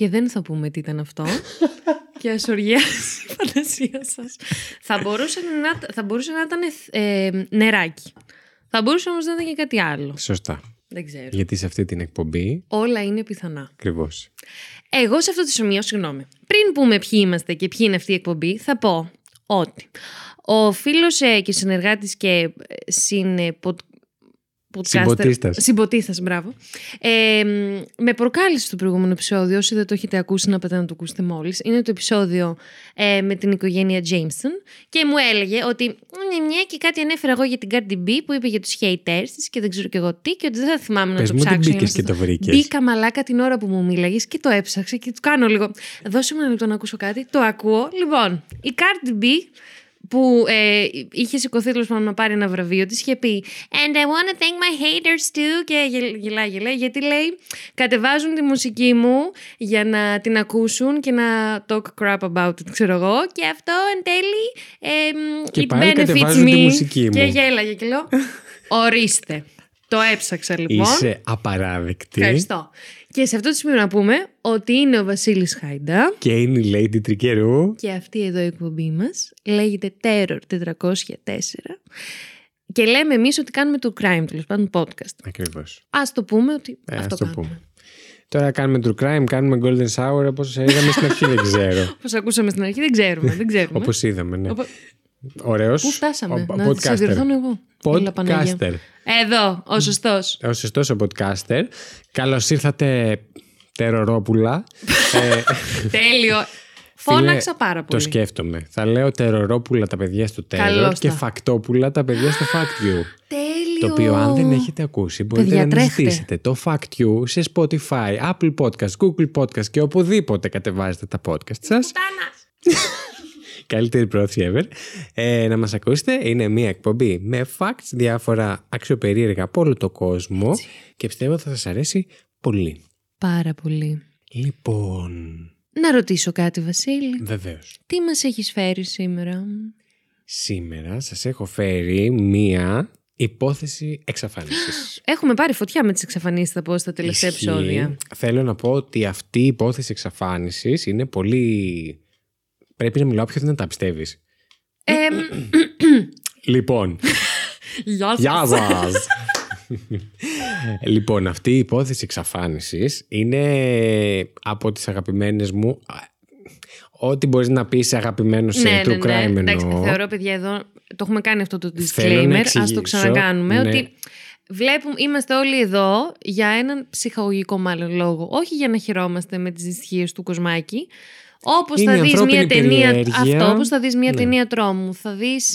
Και δεν θα πούμε τι ήταν αυτό. Και ας οργιάσει η φαντασία σας. Θα μπορούσε να ήταν νεράκι. Θα μπορούσε όμως να ήταν και κάτι άλλο. Σωστά. Δεν ξέρω. Γιατί σε αυτή την εκπομπή όλα είναι πιθανά. Ακριβώς. Εγώ σε αυτό το σημείο, συγγνώμη, πριν πούμε ποιοι είμαστε και ποιοι είναι αυτή η εκπομπή, θα πω ότι ο φίλος και συνεργάτης και συμποτίστας, μπράβο. Με προκάλεσε στο προηγούμενο επεισόδιο. Όσοι δεν το έχετε ακούσει, να πάτε να το ακούσετε μόλις. Είναι το επεισόδιο με την οικογένεια Jameson. Και μου έλεγε ότι μια και κάτι ανέφερα εγώ για την Cardi B που είπε για τους haters της και δεν ξέρω και εγώ τι. Και ότι δεν θα θυμάμαι να το ψάξω. Μπήκες και το βρήκες. Μπήκα μαλάκα την ώρα που μου μίλαγες και το έψαξα και του κάνω λίγο. Δώσε μου ένα λεπτό να ακούσω κάτι. Το ακούω. Λοιπόν, η Cardi B, που είχε σηκωθεί τέλος πάντων να πάρει ένα βραβείο της, είχε πει «And I want to thank my haters too». Και γελάει, γιατί λέει κατεβάζουν τη μουσική μου για να την ακούσουν και να talk crap about it, ξέρω εγώ. Και αυτό εν τέλει και it benefits me. Και γέλαγε και λέω ορίστε. Το έψαξα λοιπόν. Είσαι απαράδεκτη. Ευχαριστώ. Και σε αυτό το σημείο να πούμε ότι είναι ο Βασίλης Χάιντα. Και είναι η Lady Triggeroo. Και αυτή εδώ η εκπομπή μας λέγεται Terror 404. Και λέμε εμείς ότι κάνουμε true crime, τέλος πάντων podcast. Ακριβώς. Ας το πούμε ότι αυτό το κάνουμε. Τώρα κάνουμε true crime, κάνουμε golden shower, όπως είδαμε στην αρχή, δεν ξέρω. Όπως ακούσαμε στην αρχή, δεν ξέρουμε. Όπως είδαμε, ναι. Ωραίος. Πού φτάσαμε, να συνδυθώνω εγώ. Podcaster. Εδώ, ο σωστός. Ο σωστός ο podcaster. Καλώς ήρθατε, τερορόπουλα. Τέλειο. Φώναξα πάρα πολύ. Το σκέφτομαι. Θα λέω τερορόπουλα τα παιδιά στο Terror και φακτόπουλα τα παιδιά στο Fact You. Τέλειο. Το οποίο αν δεν έχετε ακούσει μπορείτε να αναζητήσετε το Fact You σε Spotify, Apple Podcast, Google Podcast και οπουδήποτε κατεβάζετε τα podcast σας. Καλύτερη πρόθεση ever. Να μας ακούσετε. Είναι μια εκπομπή με facts, διάφορα αξιοπερίεργα από όλο το κόσμο. Έτσι. Και πιστεύω θα σας αρέσει πολύ. Πάρα πολύ. Λοιπόν, να ρωτήσω κάτι, Βασίλη. Βεβαίως. Τι μας έχεις φέρει σήμερα? Σήμερα σας έχω φέρει μια υπόθεση εξαφάνισης. Έχουμε πάρει φωτιά με τις εξαφανίσεις, θα πω, στα τελευταία επεισόδια. Θέλω να πω ότι αυτή η υπόθεση εξαφάνισης είναι πολύ... Πρέπει να μιλάω πιο δυνατά, πιστεύεις? Λοιπόν. Γεια σας. Λοιπόν, αυτή η υπόθεση εξαφάνισης είναι από τις αγαπημένες μου. Ό,τι μπορείς να πεις αγαπημένο σε true crime εννοώ. Εντάξει, θεωρώ, παιδιά, εδώ το έχουμε κάνει αυτό το disclaimer. Ας το ξανακάνουμε. Ναι. Ότι βλέπουμε, είμαστε όλοι εδώ για έναν ψυχαγωγικό μάλλον λόγο. Όχι για να χαιρόμαστε με τις δυστυχίες του Κοσμάκη. Όπως θα δεις μια ταινία, ταινία τρόμου, θα δεις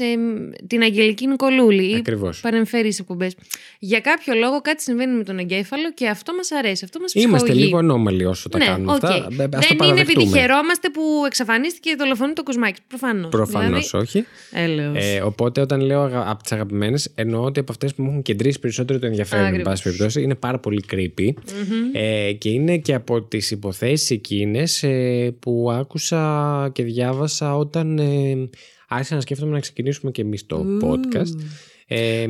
την Αγγελική Νικολούλη. Ακριβώς. Ή παρεμφερείς εκπομπές. Για κάποιο λόγο κάτι συμβαίνει με τον εγκέφαλο και αυτό μας αρέσει, αυτό μας ψυχολογεί. Είμαστε λίγο ανώμαλοι όσο τα κάνουμε αυτά. Δεν είναι επειδή χαιρόμαστε που εξαφανίστηκε και δολοφονεί το Κοσμάκι. Προφανώς δηλαδή, όχι. Οπότε όταν λέω από τις αγαπημένες, εννοώ ότι από αυτές που μου έχουν κεντρήσει περισσότερο το ενδιαφέρον. Εν πάση περιπτώσει, είναι πάρα πολύ creepy. Και είναι και από τις υποθέσεις εκείνες που άκουσα και διάβασα όταν άρχισα να σκέφτομαι να ξεκινήσουμε και εμείς το podcast.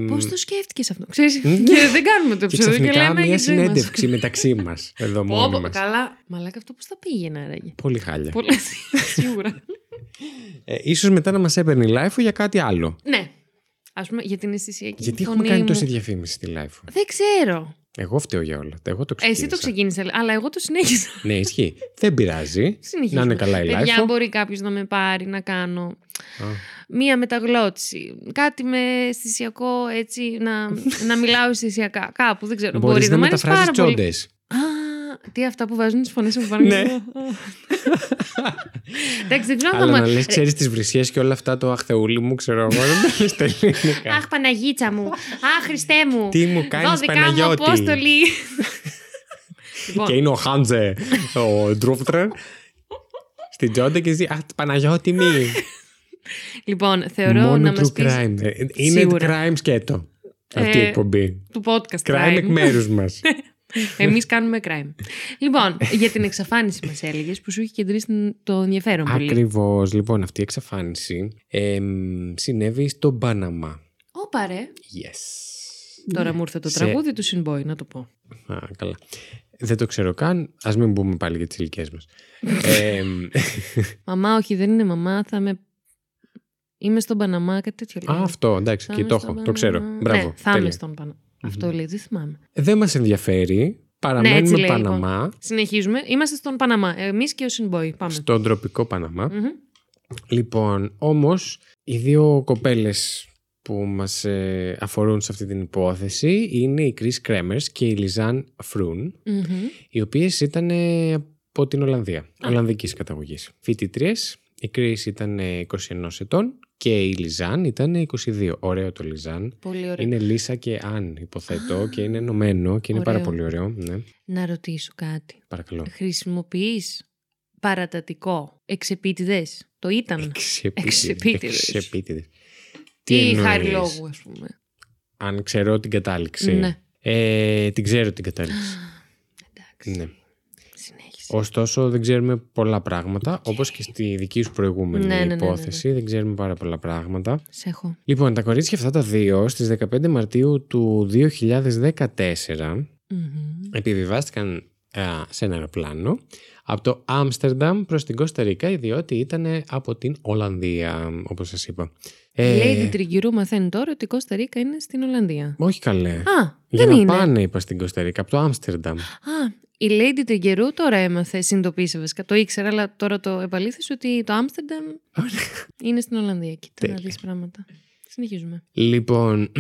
Πώς το σκέφτηκες αυτό, ξέρεις? Και δεν κάνουμε το ψευδό και λέμε μια συνέντευξη μεταξύ μας εδώ μόνοι μας. Καλά, μαλάκα, αυτό πώς θα πήγαινε άραγε? Πολύ χάλια. Σίγουρα. Ίσως μετά να μας έπαιρνε η Life για κάτι άλλο. Ναι, ας πούμε για την αισθησιακή. Γιατί έχουμε κάνει τόση διαφήμιση στη Life? Δεν ξέρω. Εγώ φταίω για όλα. Εγώ το ξεκίνησα. Εσύ το ξεκίνησε, αλλά εγώ το συνέχισα. Ναι, ισχύει. Δεν πειράζει. Να είναι καλά η Life. Για αν μπορεί κάποιος να με πάρει να κάνω μία μεταγλώτηση. Κάτι με αισθησιακό, έτσι, να μιλάω αισθησιακά. Κάπου, δεν ξέρω. Μπορεί να μεταφράζει τσόντες. Τι αυτά που βάζουν τις φωνές μου πάνω. Ναι. Εντάξει, δεν ξέρω να λες, ξέρεις τις βρυσιές και όλα αυτά, το αχ Θεούλη μου, ξέρω εγώ. Αχ Παναγίτσα μου, αχ Χριστέ μου. Τι μου κάνεις Παναγιώτη. Απόστολη. Και είναι ο Χάντζε, ο Ντρούφτρε, στην τσόντα και ζει, αχ Παναγιώτη μη. Λοιπόν, θεωρώ να μας πεις. Είναι crime σκέτο αυτή η εκπομπή. Του podcast crime εκ μέρους μας. Εμείς κάνουμε crime. Λοιπόν, για την εξαφάνιση μας έλεγες που σου είχε κεντρήσει το ενδιαφέρον πολύ. Ακριβώς. Λοιπόν, αυτή η εξαφάνιση συνέβη στον Παναμά. Όπα ρε. Yes. Τώρα μου ήρθε το τραγούδι του Συνμπόη, να το πω. Α, καλά. Δεν το ξέρω καν. Ας μην μπούμε πάλι για τις ηλικίες μας. Μαμά, όχι, δεν είναι μαμά. Είμαι στον Παναμά, κάτι τέτοιο λέει. Α, αυτό, εντάξει, και το έχω. Παναμά... Το ξέρω. Μπράβο. Ναι, θα είμαι στον Παναμά. Mm-hmm. Αυτό λέει, δεν θυμάμαι. Δεν μας ενδιαφέρει. Παραμένουμε λέει, Παναμά. Λοιπόν. Συνεχίζουμε. Είμαστε στον Παναμά. Εμείς και ο Σινμπόι. Πάμε. Στον τροπικό Παναμά. Mm-hmm. Λοιπόν, όμως, οι δύο κοπέλες που μας αφορούν σε αυτή την υπόθεση είναι η Κρίς Κρέμερς και η Lisanne Froon, mm-hmm. οι οποίες ήταν από την Ολλανδία, Ολλανδικής καταγωγής. Φοιτητρίες, η Κρίς ήταν 21 ετών και η Lisanne ήταν 22. Ωραίο το Lisanne. Πολύ ωραίο. Είναι Λίσα και Αν, υποθέτω, και είναι ενωμένο και είναι ωραίο. Πάρα πολύ ωραίο. Ναι. Να ρωτήσω κάτι. Παρακαλώ. Χρησιμοποιείς παρατατικό εξεπίτηδες? Το ήταν. Εξεπίτηδες. Τι χάρη λόγου, ας πούμε. Αν ξέρω την κατάληξη. Ναι. Την ξέρω την κατάληξη. Εντάξει. Ναι. Συνέχισε. Ωστόσο, δεν ξέρουμε πολλά πράγματα. Okay. Όπως και στη δική σου προηγούμενη υπόθεση, δεν ξέρουμε πάρα πολλά πράγματα. Σε έχω. Λοιπόν, τα κορίτσια αυτά τα δύο στις 15 Μαρτίου του 2014 επιβιβάστηκαν σε ένα αεροπλάνο από το Άμστερνταμ προς την Κώστα Ρίκα, διότι ήταν από την Ολλανδία, όπως σας είπα. Lady Triggeroo μαθαίνει τώρα ότι η Κώστα Ρίκα είναι στην Ολλανδία. Όχι καλέ. Για να είναι. Πάνε, είπα, στην Κώστα Ρίκα, από το Άμστερνταμ. Η Lady Triggeroo τώρα έμαθε, συνειδητοποίησε βασικά. Το ήξερα, αλλά τώρα το επαλήθησε ότι το Άμστερνταμ είναι στην Ολλανδία. Κοίτα να δεις πράγματα. Συνεχίζουμε. Λοιπόν,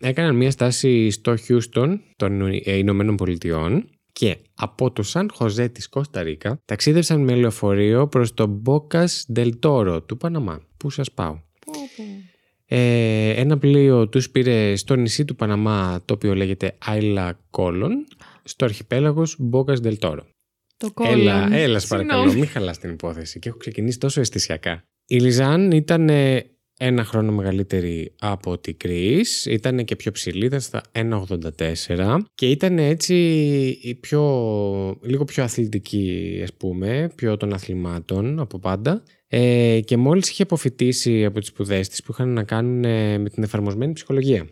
έκαναν μια στάση στο Houston των Ηνωμένων Πολιτειών. Και από το Σαν Χοζέ της Κώστα Ρίκα ταξίδευσαν με λεωφορείο προς το Bocas del Toro του Παναμά. Πού σας πάω. Ένα πλοίο τους πήρε στο νησί του Παναμά, το οποίο λέγεται Isla Colon, στο αρχιπέλαγος Bocas del Toro. Το Colon. Έλα, παρακαλώ, μην χαλάς την υπόθεση. Και έχω ξεκινήσει τόσο αισθησιακά. Η Lisanne ήταν ένα χρόνο μεγαλύτερη από την Κρίς, ήταν και πιο ψηλή, ήταν στα 1,84 και ήταν έτσι λίγο πιο αθλητική, ας πούμε, πιο των αθλημάτων από πάντα, και μόλις είχε αποφοιτήσει από τις σπουδές της που είχαν να κάνουν με την εφαρμοσμένη ψυχολογία.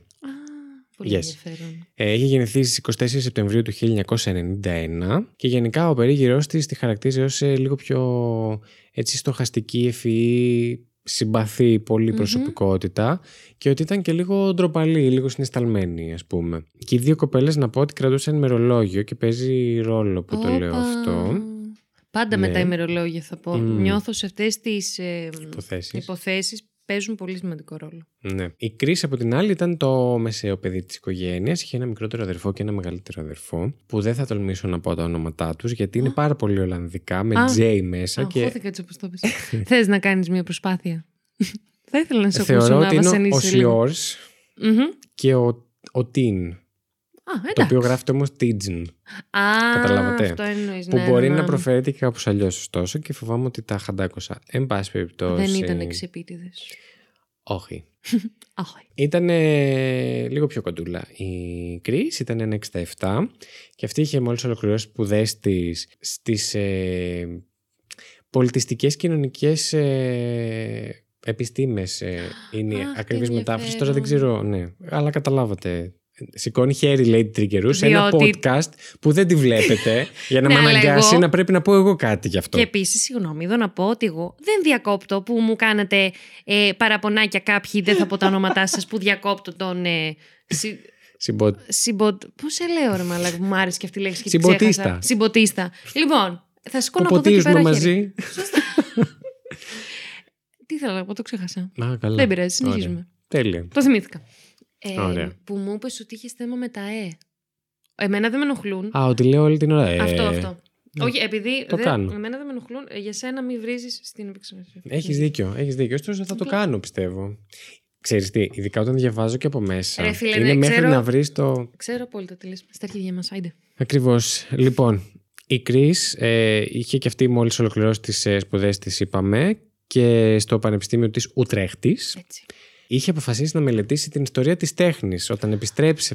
Πολύ ενδιαφέρον. Είχε γεννηθεί στις 24 Σεπτεμβρίου του 1991 και γενικά ο περίγυρός της τη χαρακτήριζε ως λίγο πιο έτσι στοχαστική, ευφυή, συμπαθή πολύ προσωπικότητα, και ότι ήταν και λίγο ντροπαλή, λίγο συναισθαλμένη, ας πούμε. Και οι δύο κοπέλες, να πω ότι κρατούσαν ημερολόγιο, και παίζει ρόλο που το λέω αυτό. Πάντα με τα ημερολόγια θα πω. Νιώθω σε αυτές τις υποθέσεις παίζουν πολύ σημαντικό ρόλο. Ναι. Η Κρίς, από την άλλη, ήταν το μεσαίο παιδί της οικογένειας. Είχε ένα μικρότερο αδερφό και ένα μεγαλύτερο αδερφό, που δεν θα τολμήσω να πω τα ονόματά τους, γιατί είναι πάρα πολύ ολλανδικά, με J μέσα. Αγχώθηκα έτσι όπως το πες. Θες να κάνεις μια προσπάθεια? Θα ήθελα να σε ακούσω. Θεωρώ ότι είναι ο Σιόρς και ο Τίν. Το οποίο γράφεται όμως Τίτζιν. Καταλάβατε. Που μπορεί να προφέρεται και κάπως αλλιώς, ωστόσο, και φοβάμαι ότι τα χαντάκωσα. Εν πάση περιπτώσει. Δεν ήταν εξεπίτηδες. Όχι. Ήταν λίγο πιο κοντούλα. Η Κρίς ήταν 1,67 και αυτή είχε μόλις ολοκληρώσει σπουδές της στις πολιτιστικές κοινωνικές επιστήμες. Είναι ακριβής μετάφραση. Τώρα δεν ξέρω, αλλά καταλάβατε. Σηκώνει χέρι Lady Triggeroo σε ένα podcast που δεν τη βλέπετε, για να με αναγκάσει να πρέπει να πω εγώ κάτι γι' αυτό. Και επίσης, συγγνώμη, εδώ να πω ότι εγώ δεν διακόπτω, που μου κάνατε παραπονάκια κάποιοι, δεν θα πω τα ονόματά σας, που διακόπτω τον... Πώς σε λέω, ρε μαλάκα, που μου άρεσε και αυτή η λέξη και την ξέχασα. Συμποτίστα. Λοιπόν, θα σηκώνω από εδώ και πέρα μαζί. Τι ήθελα να πω, το ξέχασα. Δεν πειράζει, συνεχίζουμε. Τέλεια. Το θυμήθηκα. Που μου είπες ότι είχες θέμα με τα Εμένα δεν με ενοχλούν. Ότι λέω όλη την ώρα Αυτό. Όχι, επειδή εμένα δεν με ενοχλούν. Για σένα μη βρίζεις στην επεξεργασία. Έχεις δίκιο, ωστόσο θα το κάνω, πιστεύω. Ξέρεις τι, ειδικά όταν διαβάζω και από μέσα. Είναι μέχρι να βρεις το... Ξέρω πολύ το τελείς, στα αρχίδια μας, άιντε. Ακριβώς, λοιπόν. Η Κρίς είχε και αυτή μόλις ολοκληρώσει τις σπουδές της, είπαμε, και στο Πανεπιστήμιο της Ουτρέχτης. Έτσι. Είχε αποφασίσει να μελετήσει την ιστορία της τέχνης όταν επιστρέψει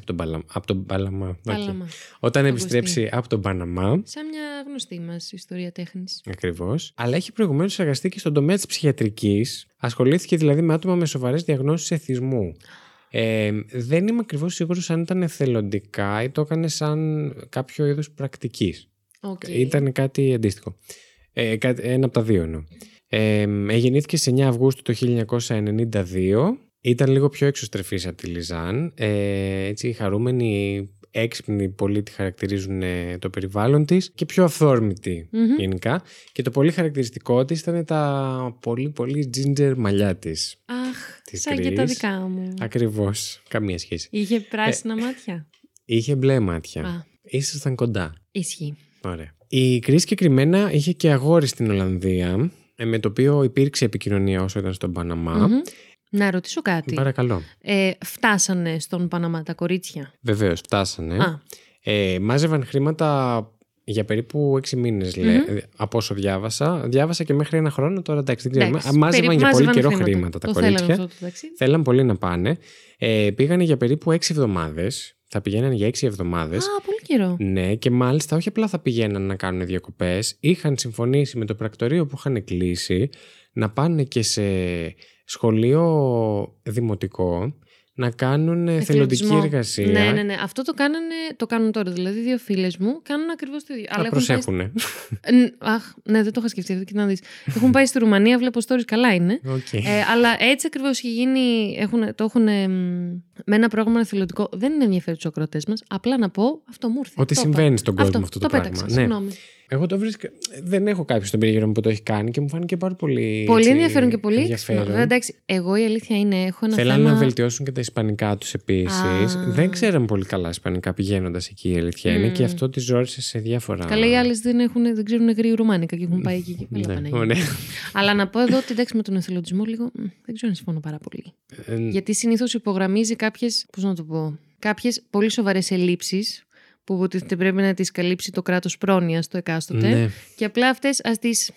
από τον Παλαμά. Όταν επιστρέψει από τον Παναμά. Σαν μια γνωστή μας ιστορία τέχνης. Ακριβώς. Αλλά έχει προηγουμένως εργαστεί και στον τομέα της ψυχιατρικής. Ασχολήθηκε δηλαδή με άτομα με σοβαρές διαγνώσεις εθισμού. Δεν είμαι ακριβώς σίγουρος αν ήταν εθελοντικά ή το έκανε σαν κάποιο είδος πρακτικής. Okay. Ήταν κάτι αντίστοιχο. Ένα από τα δύο εννοώ. Γεννήθηκε σε 9 Αυγούστου το 1992. Ήταν λίγο πιο εξωστρεφής από τη Λιζάν. Έτσι, χαρούμενη, έξυπνη, πολλοί τη χαρακτηρίζουν το περιβάλλον της και πιο αυθόρμητη γενικά. Και το πολύ χαρακτηριστικό της ήταν τα πολύ πολύ ginger μαλλιά της. Αχ, της σαν Κρίς. Και τα δικά μου. Ακριβώς, καμία σχέση. Είχε πράσινα μάτια. Είχε μπλε μάτια. Ήσασταν κοντά. Ισχύει. Ωραία. Η Κρίς συγκεκριμένα είχε και αγόρι στην Ολλανδία, με το οποίο υπήρξε επικοινωνία όσο ήταν στον Παναμά. Να ρωτήσω κάτι. Παρακαλώ. Φτάσανε στον Παναμά τα κορίτσια? Βεβαίως, φτάσανε. Μάζευαν χρήματα για περίπου 6 μήνες, από όσο διάβασα. Διάβασα και μέχρι 1 χρόνο, τώρα εντάξει, δεν ξέρω. Μάζευαν για πολύ καιρό χρήματα τα κορίτσια. Θέλαν πολύ να πάνε. Πήγανε για περίπου 6 εβδομάδες. Θα πηγαίναν για 6 εβδομάδες. Α, πολύ καιρό. Ναι, και μάλιστα όχι απλά θα πηγαίναν να κάνουν διακοπές. Είχαν συμφωνήσει με το πρακτορείο που είχαν κλείσει να πάνε και σε σχολείο δημοτικό να κάνουν εθελοντική εργασία. Ναι. Αυτό το κάνουν τώρα. Δηλαδή, 2 φίλες μου κάνουν ακριβώς το ίδιο. Αλλά προσέχουνε. Αχ, ναι, δεν το είχα σκεφτεί. Κοίτα να δεις. Έχουν πάει στη Ρουμανία, βλέπω stories, καλά είναι. Okay. Αλλά έτσι ακριβώς έχει γίνει. Το έχουν με ένα πρόγραμμα εθελοντικό. Δεν είναι ενδιαφέρον τους ακροατές μας. Απλά να πω, αυτό μου ήρθε. Ότι συμβαίνει στον κόσμο αυτό το πράγμα. Ναι. Συγγνώμη. Εγώ το βρίσκω. Δεν έχω κάποιον στον περίγυρο μου που το έχει κάνει και μου φάνηκε πάρα πολύ. Πολύ ενδιαφέρον και πολύ. Εντάξει, εγώ η αλήθεια είναι έχω ένα. Θέλανε να βελτιώσουν και τα ισπανικά τους επίσης. Δεν ξέραμε πολύ καλά ισπανικά πηγαίνοντας εκεί, η αλήθεια είναι, και αυτό τη ζόρισε σε διάφορα. Καλά, οι άλλες δεν ξέρουν γρήγορα ρουμάνικα και έχουν πάει εκεί. Αλλά να πω εδώ ότι εντάξει, με τον εθελοντισμό λίγο δεν ξέρω αν συμφωνώ πάρα πολύ. Γιατί συνήθως υπογραμμίζει κάποιες πολύ σοβαρές ελλείψεις που υποτίθεται πρέπει να τις καλύψει το κράτος πρόνοιας το εκάστοτε. Ναι. Και απλά αυτές ας τις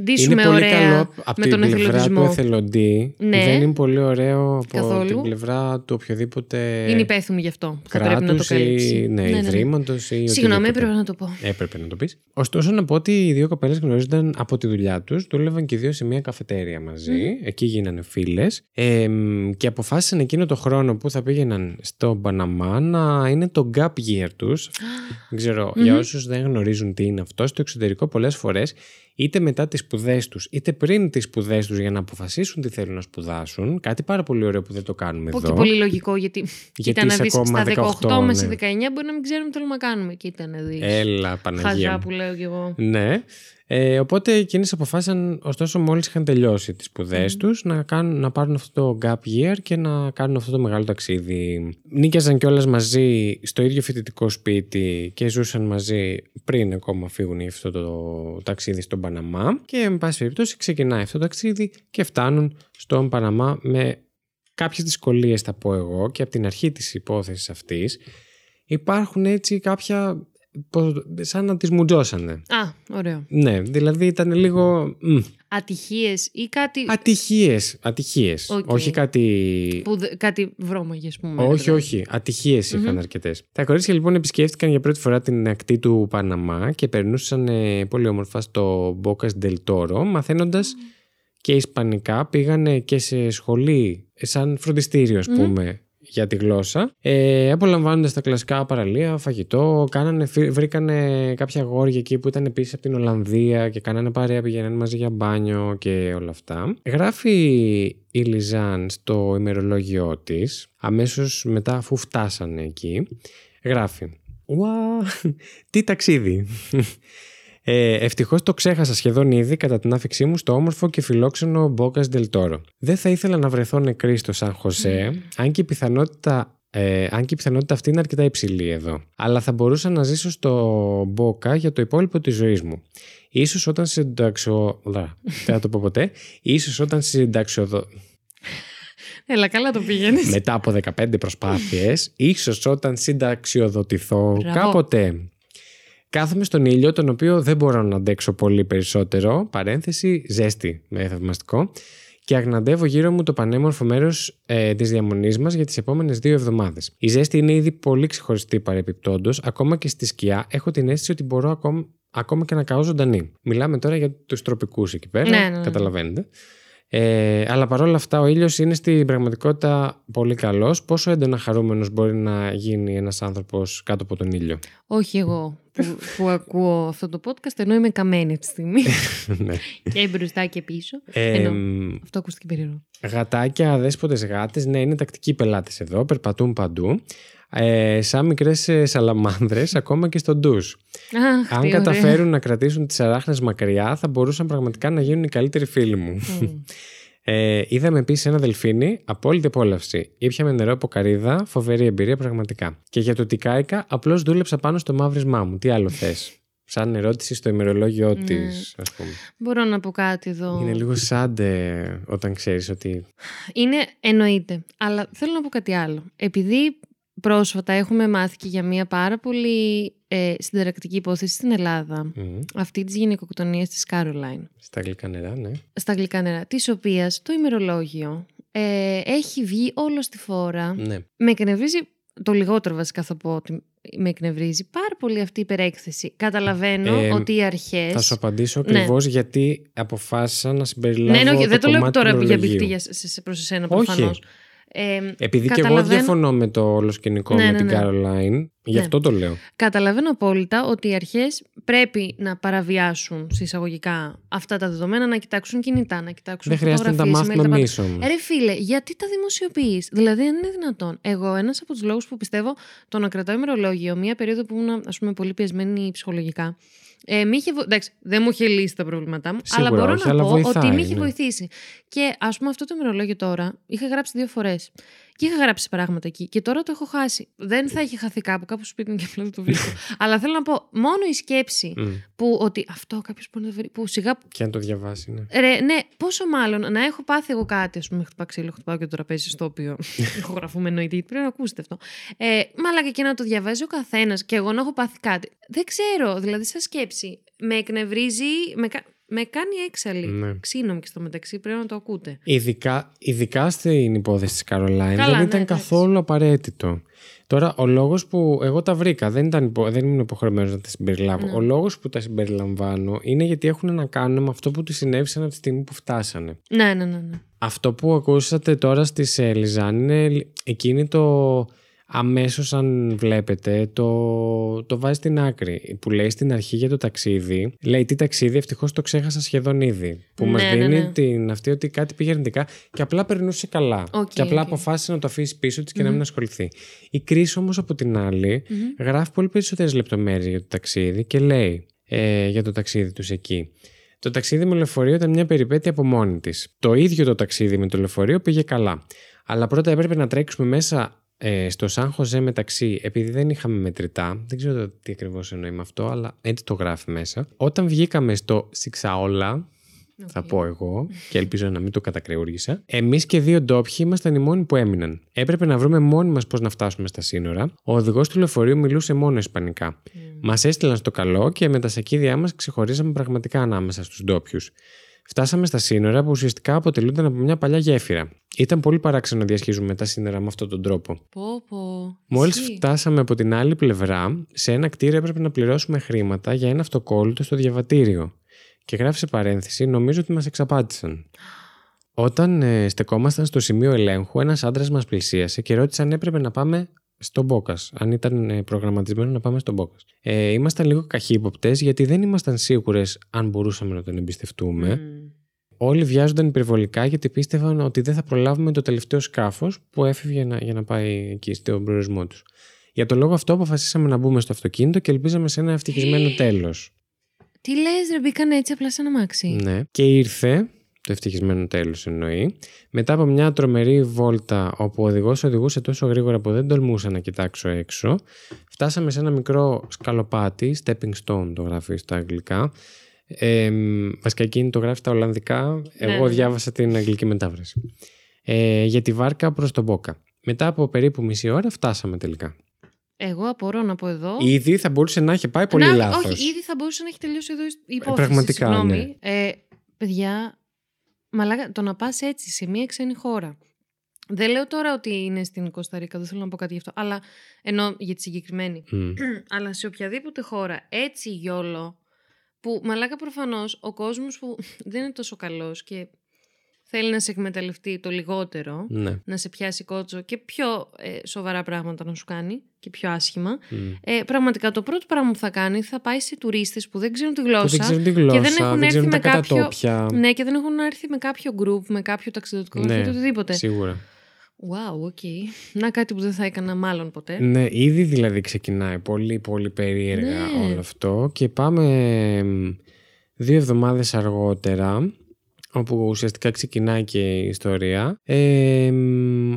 ντύσουμε ωραία με τον εθελοντισμό. Είναι πολύ καλό από την πλευρά του εθελοντή. Ναι. Δεν είναι πολύ ωραίο από την πλευρά του οποιοδήποτε. Είναι υπεύθυνοι γι' αυτό. Θα πρέπει να το καλύψει. Ναι, ιδρύματος ή. Συγγνώμη, έπρεπε να το πω. Έπρεπε να το πεις. Ωστόσο, να πω ότι οι 2 κοπέλες γνωρίζονταν από τη δουλειά τους. Δούλευαν και οι 2 σε μια καφετέρια μαζί. Εκεί γίνανε φίλες. Και αποφάσισαν εκείνο το χρόνο που θα πήγαιναν στον Παναμά να είναι το gap year. Δεν ξέρω, για όσους δεν γνωρίζουν τι είναι αυτό, στο εξωτερικό πολλές φορές είτε μετά τις σπουδές τους είτε πριν τις σπουδές τους για να αποφασίσουν τι θέλουν να σπουδάσουν. Κάτι πάρα πολύ ωραίο που δεν το κάνουμε εδώ. Και πολύ λογικό γιατί ήταν να δεις στα 18 με 19 μπορεί να μην ξέρουμε τι θέλουμε να κάνουμε. Και ήταν να δεις. Έλα, Παναγία. Χαζά που λέω κι εγώ. Ναι. Οπότε εκείνες αποφάσισαν, ωστόσο, μόλις είχαν τελειώσει τις σπουδές τους, να πάρουν αυτό το gap year και να κάνουν αυτό το μεγάλο ταξίδι. Νίκιαζαν κιόλας μαζί στο ίδιο φοιτητικό σπίτι και ζούσαν μαζί πριν ακόμα φύγουν για αυτό το ταξίδι στον Παναμά. Και, εν πάση περιπτώσει, ξεκινάει αυτό το ταξίδι και φτάνουν στον Παναμά με κάποιες δυσκολίες, θα πω εγώ, και από την αρχή της υπόθεσης αυτής υπάρχουν έτσι κάποια. Σαν να τις μουτζώσανε. Α, ωραίο. Ναι, δηλαδή ήταν λίγο. Ατυχίες ή κάτι. Ατυχίες. Okay. Όχι κάτι. Κάτι βρώμαγε, ας πούμε. Όχι. Ατυχίες είχαν αρκετές. Τα κορίτσια λοιπόν επισκέφτηκαν για πρώτη φορά την ακτή του Παναμά και περνούσαν πολύ όμορφα στο Bocas del Toro, μαθαίνοντας και ισπανικά. Πήγανε και σε σχολή, σαν φροντιστήριο, ας πούμε, για τη γλώσσα, απολαμβάνοντας τα κλασικά παραλία, φαγητό, βρήκανε κάποια αγόρια εκεί που ήταν επίσης από την Ολλανδία και κάνανε παρέα, πηγαίνανε μαζί για μπάνιο και όλα αυτά. Γράφει η Λιζάν στο ημερολόγιό της, αμέσως μετά αφού φτάσανε εκεί, γράφει τι ταξίδι! Ευτυχώς το ξέχασα σχεδόν ήδη κατά την άφηξή μου στο όμορφο και φιλόξενο Bocas del Toro. Δεν θα ήθελα να βρεθώ νεκρή στο Σαν Χωσέ, αν και η πιθανότητα αυτή είναι αρκετά υψηλή εδώ. Αλλά θα μπορούσα να ζήσω στο Μπόκα για το υπόλοιπο της ζωής μου. Ίσως όταν Έλα, καλά το πήγαινες. Μετά από 15 προσπάθειες, ίσως όταν συνταξιοδοτηθώ κάποτε. Κάθομαι στον ήλιο, τον οποίο δεν μπορώ να αντέξω πολύ περισσότερο, παρένθεση ζέστη με θαυμαστικό, και αγναντεύω γύρω μου το πανέμορφο μέρος της διαμονής μας για τις επόμενες 2 εβδομάδες. Η ζέστη είναι ήδη πολύ ξεχωριστή παρεπιπτόντως, ακόμα και στη σκιά έχω την αίσθηση ότι μπορώ ακόμα και να καώ ζωντανή. Μιλάμε τώρα για τους τροπικούς εκεί πέρα, ναι. Καταλαβαίνετε. Αλλά παρόλα αυτά ο ήλιος είναι στην πραγματικότητα πολύ καλός. Πόσο έντονα χαρούμενος μπορεί να γίνει ένας άνθρωπος κάτω από τον ήλιο? Όχι εγώ που ακούω αυτό το podcast, ενώ είμαι καμένη αυτή τη στιγμή. Και μπροστά και πίσω. Αυτό ακούστηκε περίεργο. Γατάκια, αδέσποτες γάτες, ναι, είναι τακτικοί πελάτες εδώ, περπατούν παντού. Σαν μικρές σαλαμάνδρες, ακόμα και στο ντους. Αν καταφέρουν να κρατήσουν τις αράχνες μακριά, θα μπορούσαν πραγματικά να γίνουν οι καλύτεροι φίλοι μου. Είδαμε επίσης ένα δελφίνι, απόλυτη απόλαυση. Ήπιαμε νερό από καρύδα, φοβερή εμπειρία πραγματικά. Και για το τι κάηκα, απλώς δούλεψα πάνω στο μαύρισμά μου. Τι άλλο θες? Σαν ερώτηση στο ημερολόγιο της, ας πούμε. Μπορώ να πω κάτι εδώ. Είναι λίγο σάντε όταν ξέρεις ότι. Είναι, εννοείται. Αλλά θέλω να πω κάτι άλλο. Επειδή πρόσφατα έχουμε μάθει και για μια πάρα πολύ συνταρακτική υπόθεση στην Ελλάδα, αυτή της γυναικοκτονίας της Κάρολαϊν. Στα αγγλικά νερά, ναι. Στα αγγλικά νερά, της οποίας το ημερολόγιο έχει βγει όλο στη φόρα. Ναι. Με εκνευρίζει, το λιγότερο βασικά θα πω ότι με εκνευρίζει πάρα πολύ αυτή η υπερέκθεση. Καταλαβαίνω ότι οι αρχές. Θα σου απαντήσω ακριβώς γιατί αποφάσισα να συμπεριλάβω. Ναι, όχι, δεν το λέω τώρα για μπιχτή προς εσένα προφανώς. Επειδή και εγώ διαφωνώ με το όλο σκηνικό με την Caroline, γι' αυτό το λέω. Καταλαβαίνω απόλυτα ότι οι αρχές πρέπει να παραβιάσουν εισαγωγικά αυτά τα δεδομένα, να κοιτάξουν κινητά, να κοιτάξουν φωτογραφίες. Δεν χρειάζεται να τα μάθουμε εμείς όμως. Ρε φίλε, γιατί τα δημοσιοποιείς? Δηλαδή, αν είναι δυνατόν. Εγώ, ένας από τους λόγους που πιστεύω το να κρατάω ημερολόγιο, μία περίοδο που ήμουν, ας πούμε, πολύ πιεσμένη ψυχολογικά. Εντάξει, δεν μου είχε λύσει τα προβλήματά μου, σίγουρα, αλλά μπορώ όχι, να αλλά πω βοηθάει, ότι με είχε βοηθήσει. Και ας πούμε αυτό το ημερολόγιο τώρα είχα γράψει 2 φορές. Και είχα γράψει πράγματα εκεί. Και τώρα το έχω χάσει. Δεν θα είχε χαθεί κάπου σπίτι μου και απλά το βρίσκω. Αλλά θέλω να πω, μόνο η σκέψη που ότι αυτό κάποιος μπορεί να βρει. Που σιγά. Και αν το διαβάσει, ναι. Ρε, ναι, πόσο μάλλον να έχω πάθει εγώ κάτι. Ας πούμε, χτυπά ξύλο, χτυπάω και το τραπέζι στο οποίο ηχογραφούμε, εννοείται. Πρέπει να ακούσετε αυτό. Μαλάκα και να το διαβάζει ο καθένας και εγώ να έχω πάθει κάτι. Δεν ξέρω, δηλαδή, σαν σκέψη. Με εκνευρίζει. Με κάνει έξαλλη. Ναι. Ξύνομαι και στο μεταξύ, πρέπει να το ακούτε. Ειδικά στην υπόθεση της Καρολάιν δεν ήταν καθόλου απαραίτητο. Τώρα, ο λόγος που εγώ τα βρήκα, δεν ήμουν υποχρεωμένος να τα συμπεριλάβω. Ναι. Ο λόγος που τα συμπεριλαμβάνω είναι γιατί έχουν να κάνουν με αυτό που τους συνέβησαν από τη στιγμή που φτάσανε. Ναι. Αυτό που ακούσατε τώρα στη Λιζάν είναι εκείνη το. Αμέσως, αν βλέπετε, το βάζει στην άκρη. Που λέει στην αρχή για το ταξίδι. Λέει τι ταξίδι, ευτυχώς το ξέχασα σχεδόν ήδη. Που μας δίνει την αυτή ότι κάτι πήγε αρνητικά και απλά περνούσε καλά. Και απλά αποφάσισε να το αφήσει πίσω της και να μην ασχοληθεί. Η Κρίση όμως από την άλλη γράφει πολύ περισσότερες λεπτομέρειες για το ταξίδι και λέει για το ταξίδι τους εκεί. Το ταξίδι με λεωφορείο ήταν μια περιπέτεια από μόνη της. Το ίδιο το ταξίδι με το λεωφορείο πήγε καλά. Αλλά πρώτα έπρεπε να τρέξουμε μέσα. Στο Σαν Χοζέ μεταξύ, επειδή δεν είχαμε μετρητά, δεν ξέρω τι ακριβώς εννοεί με αυτό, αλλά έτσι το γράφει μέσα. Όταν βγήκαμε στο Σιξαόλα, θα πω εγώ, και ελπίζω να μην το κατακρεούργησα, εμείς και 2 ντόπιοι ήμασταν οι μόνοι που έμειναν. Έπρεπε να βρούμε μόνοι μας πώς να φτάσουμε στα σύνορα. Ο οδηγός του λεωφορείου μιλούσε μόνο ισπανικά. Μας έστειλαν στο καλό και με τα σακίδια μας ξεχωρίζαμε πραγματικά ανάμεσα στους ντόπιους. Φτάσαμε στα σύνορα που ουσιαστικά αποτελούνταν από μια παλιά γέφυρα. Ήταν πολύ παράξενο να διασχίζουμε τα σύνορα με αυτόν τον τρόπο. Μόλις φτάσαμε από την άλλη πλευρά, σε ένα κτίριο έπρεπε να πληρώσουμε χρήματα για ένα αυτοκόλλητο στο διαβατήριο. Και γράφει σε παρένθεση, νομίζω ότι μας εξαπάτησαν. Όταν στεκόμασταν στο σημείο ελέγχου, ένας άντρας μας πλησίασε και ρώτησε αν έπρεπε να πάμε στον Μπόκας, αν ήταν προγραμματισμένο να πάμε στον Μπόκας. Ήμασταν λίγο καχύποπτες γιατί δεν ήμασταν σίγουρες αν μπορούσαμε να τον εμπιστευτούμε. Όλοι βιάζονταν υπερβολικά γιατί πίστευαν ότι δεν θα προλάβουμε το τελευταίο σκάφος που έφευγε για να πάει εκεί στον προορισμό τους. Για τον λόγο αυτό αποφασίσαμε να μπούμε στο αυτοκίνητο και ελπίζαμε σε ένα ευτυχισμένο τέλος. Τι λες, ρε, μπήκαν έτσι απλά σαν αμάξι. Ναι, και ήρθε. Το ευτυχισμένο τέλος εννοεί. Μετά από μια τρομερή βόλτα, όπου ο οδηγός οδηγούσε τόσο γρήγορα που δεν τολμούσα να κοιτάξω έξω, φτάσαμε σε ένα μικρό σκαλοπάτι, stepping stone το γράφει στα αγγλικά. Βασικά εκείνη το γράφει στα ολλανδικά, εγώ διάβασα την αγγλική μετάφραση. Για τη βάρκα προς τον Μπόκα. Μετά από περίπου μισή ώρα φτάσαμε τελικά. Εγώ απορώ να πω εδώ. Ήδη θα μπορούσε να έχει πάει πολύ λάθος. Όχι, ήδη θα μπορούσε να έχει τελειώσει εδώ η υπόθεση. Πραγματικά, ναι. Παιδιά. Μαλάκα, το να πας έτσι σε μια ξένη χώρα. Δεν λέω τώρα ότι είναι στην Κώστα Ρίκα, δεν θέλω να πω κάτι γι' αυτό, αλλά ενώ για τη συγκεκριμένη. Αλλά σε οποιαδήποτε χώρα, έτσι γιόλο, που μαλάκα προφανώς ο κόσμος που δεν είναι τόσο καλός και θέλει να σε εκμεταλλευτεί το λιγότερο, ναι, να σε πιάσει κότσο και πιο σοβαρά πράγματα να σου κάνει και πιο άσχημα, πραγματικά το πρώτο πράγμα που θα κάνει θα πάει σε τουρίστες που δεν ξέρουν τη γλώσσα, και δεν έχουν έρθει με κάποιο, ναι, και δεν έχουν έρθει με κάποιο group, με κάποιο ταξιδιωτικό group, ναι, οτιδήποτε. Σίγουρα. Wow, okay. Να κάτι που δεν θα έκανα μάλλον ποτέ. Ναι, ήδη δηλαδή ξεκινάει πολύ πολύ περίεργα, ναι, όλο αυτό. Και πάμε 2 εβδομάδες αργότερα, όπου ουσιαστικά ξεκινάει και η ιστορία,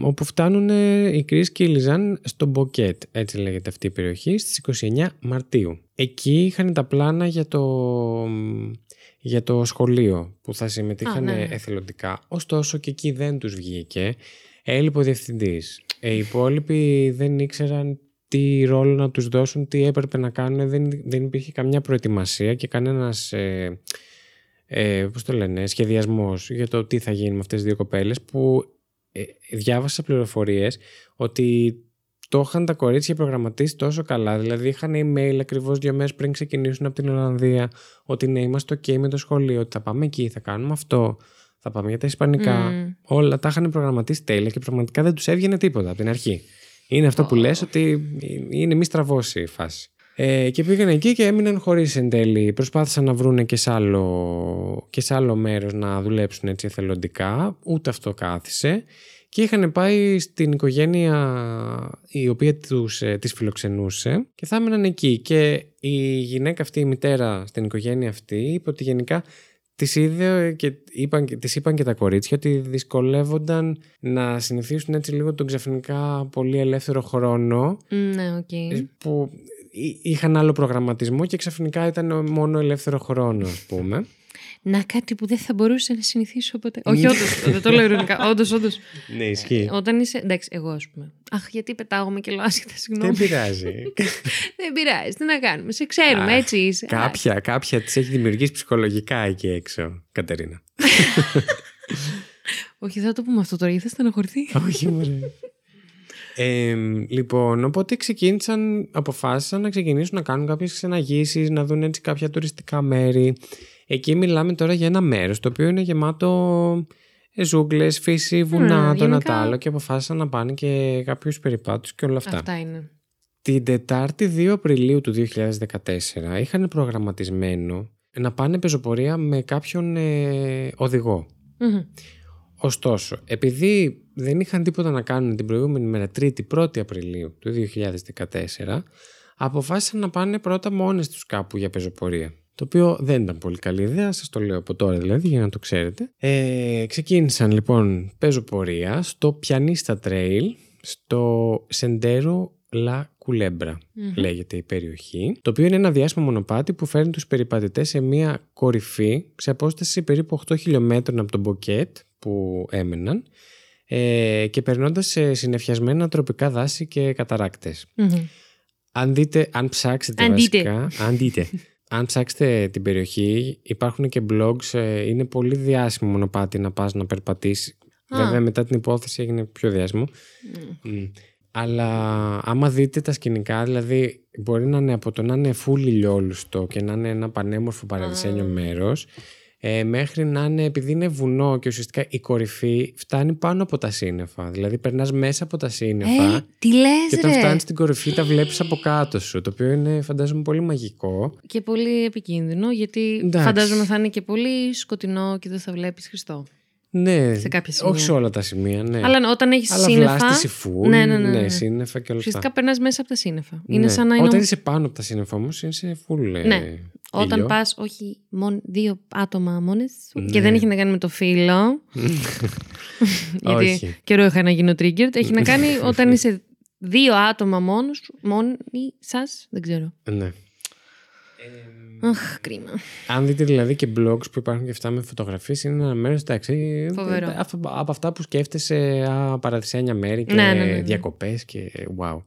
όπου φτάνουν η Κρίς και η Λιζάν στο Μποκέτ, έτσι λέγεται αυτή η περιοχή, στις 29 Μαρτίου. Εκεί είχαν τα πλάνα για το σχολείο που θα συμμετείχαν, ναι, εθελοντικά. Ωστόσο και εκεί δεν τους βγήκε. Έλειπε ο διευθυντής. Οι υπόλοιποι δεν ήξεραν τι ρόλο να τους δώσουν, τι έπρεπε να κάνουν. Δεν υπήρχε καμιά προετοιμασία και κανένας σχεδιασμός για το τι θα γίνει με αυτές τις δύο κοπέλες, που διάβασα πληροφορίες ότι το είχαν τα κορίτσια προγραμματίσει τόσο καλά. Δηλαδή είχαν email ακριβώς 2 μέρες πριν ξεκινήσουν από την Ολλανδία ότι ναι, είμαστε OK με το σχολείο, ότι θα πάμε εκεί, θα κάνουμε αυτό, θα πάμε για τα ισπανικά. Όλα τα είχαν προγραμματίσει τέλεια και πραγματικά δεν τους έβγαινε τίποτα από την αρχή. Είναι αυτό που λες, ότι είναι μη στραβώσει η φάση. Και πήγαν εκεί και έμειναν χωρίς εν τέλει. Προσπάθησαν να βρούνε και σε άλλο μέρος να δουλέψουν έτσι εθελοντικά. Ούτε αυτό κάθισε. Και είχαν πάει στην οικογένεια η οποία τις φιλοξενούσε και θα έμειναν εκεί. Και η γυναίκα αυτή, η μητέρα στην οικογένεια αυτή, είπε ότι γενικά τις είδε και τις είπαν και τα κορίτσια ότι δυσκολεύονταν να συνηθίσουν έτσι λίγο τον ξαφνικά πολύ ελεύθερο χρόνο, ναι, okay, που είχαν άλλο προγραμματισμό και ξαφνικά ήταν μόνο ελεύθερο χρόνο, ας πούμε. Να, κάτι που δεν θα μπορούσα να συνηθίσω ποτέ. Όχι, όντως, δεν το λέω ειρωνικά. Όντως. Ναι, ισχύει. Όταν είσαι. Εντάξει, εγώ ας πούμε. Αχ, γιατί πετάγομαι και λέω άσχετα, συγγνώμη. Δεν πειράζει, τι να κάνουμε. Σε ξέρουμε, έτσι είσαι. Κάποια της έχει δημιουργήσει ψυχολογικά εκεί έξω, Κατερίνα. Όχι, θα το πούμε αυτό τώρα, γιατί θα στεναχωρηθεί. Όχι, μωρέ. Λοιπόν, οπότε αποφάσισαν να ξεκινήσουν να κάνουν κάποιες ξεναγήσεις, να δουν έτσι κάποια τουριστικά μέρη. Εκεί μιλάμε τώρα για ένα μέρος το οποίο είναι γεμάτο ζούγκλες, φύση, βουνά, το ένα τ' άλλο, και αποφάσισαν να πάνε και κάποιους περιπάτους και όλα αυτά. Αυτά είναι. Την Τετάρτη 2 Απριλίου του 2014 είχαν προγραμματισμένο να πάνε πεζοπορία με κάποιον οδηγό. Mm-hmm. Ωστόσο, επειδή δεν είχαν τίποτα να κάνουν την προηγούμενη μέρα, Τρίτη 1η Απριλίου του 2014, αποφάσισαν να πάνε πρώτα μόνες τους κάπου για πεζοπορία. Το οποίο δεν ήταν πολύ καλή ιδέα, σας το λέω από τώρα δηλαδή για να το ξέρετε. Ξεκίνησαν λοιπόν πεζοπορία στο Πιανίστα Trail, στο Sendero La Culebra, λέγεται η περιοχή. Το οποίο είναι ένα διάσημο μονοπάτι που φέρνει τους περιπατητές σε μια κορυφή σε απόσταση περίπου 8 χιλιόμετρων από τον Μποκέτ που έμεναν, και περνώντας σε συννεφιασμένα τροπικά δάση και καταράκτες. Αν ψάξετε την περιοχή, υπάρχουν και blogs, είναι πολύ διάσημο μονοπάτι να πας να περπατήσεις. Βέβαια μετά την υπόθεση έγινε πιο διάσημο. Αλλά άμα δείτε τα σκηνικά, δηλαδή μπορεί να είναι από το να είναι full ηλιόλουστο και να είναι ένα πανέμορφο παραδεισένιο μέρος, μέχρι να είναι, επειδή είναι βουνό και ουσιαστικά η κορυφή φτάνει πάνω από τα σύννεφα. Δηλαδή περνάς μέσα από τα σύννεφα, τι λες, και όταν φτάνεις στην κορυφή τα βλέπεις από κάτω σου. Το οποίο είναι, φαντάζομαι, πολύ μαγικό. Και πολύ επικίνδυνο, γιατί φαντάζομαι θα είναι και πολύ σκοτεινό και δεν θα βλέπεις Χριστό. Ναι, σε κάποια σημεία. Όχι σε όλα τα σημεία, ναι. Αλλά όταν έχεις σύννεφα. Βλάστηση φουλ, ναι, σύννεφα και όλα αυτά. Φυσικά περνάς μέσα από τα σύννεφα. Ναι. Είναι σαν να είναι. Όταν είσαι πάνω από τα σύννεφα όμως, είσαι φουλ. Ναι. Όταν πας, όχι, δύο άτομα μόνες σου. Ναι. Και δεν έχει να κάνει με το φύλλο. Γιατί όχι. Καιρό είχα να γίνω triggered. Έχει να κάνει όταν είσαι δύο άτομα μόνοι σας. Δεν ξέρω. Ναι. Αχ, κρίμα. Αν δείτε δηλαδή και blogs που υπάρχουν και αυτά με φωτογραφίες, είναι ένα μέρος, εντάξει, από αυτά που σκέφτεσαι παραδεισένια μέρη και διακοπές και wow.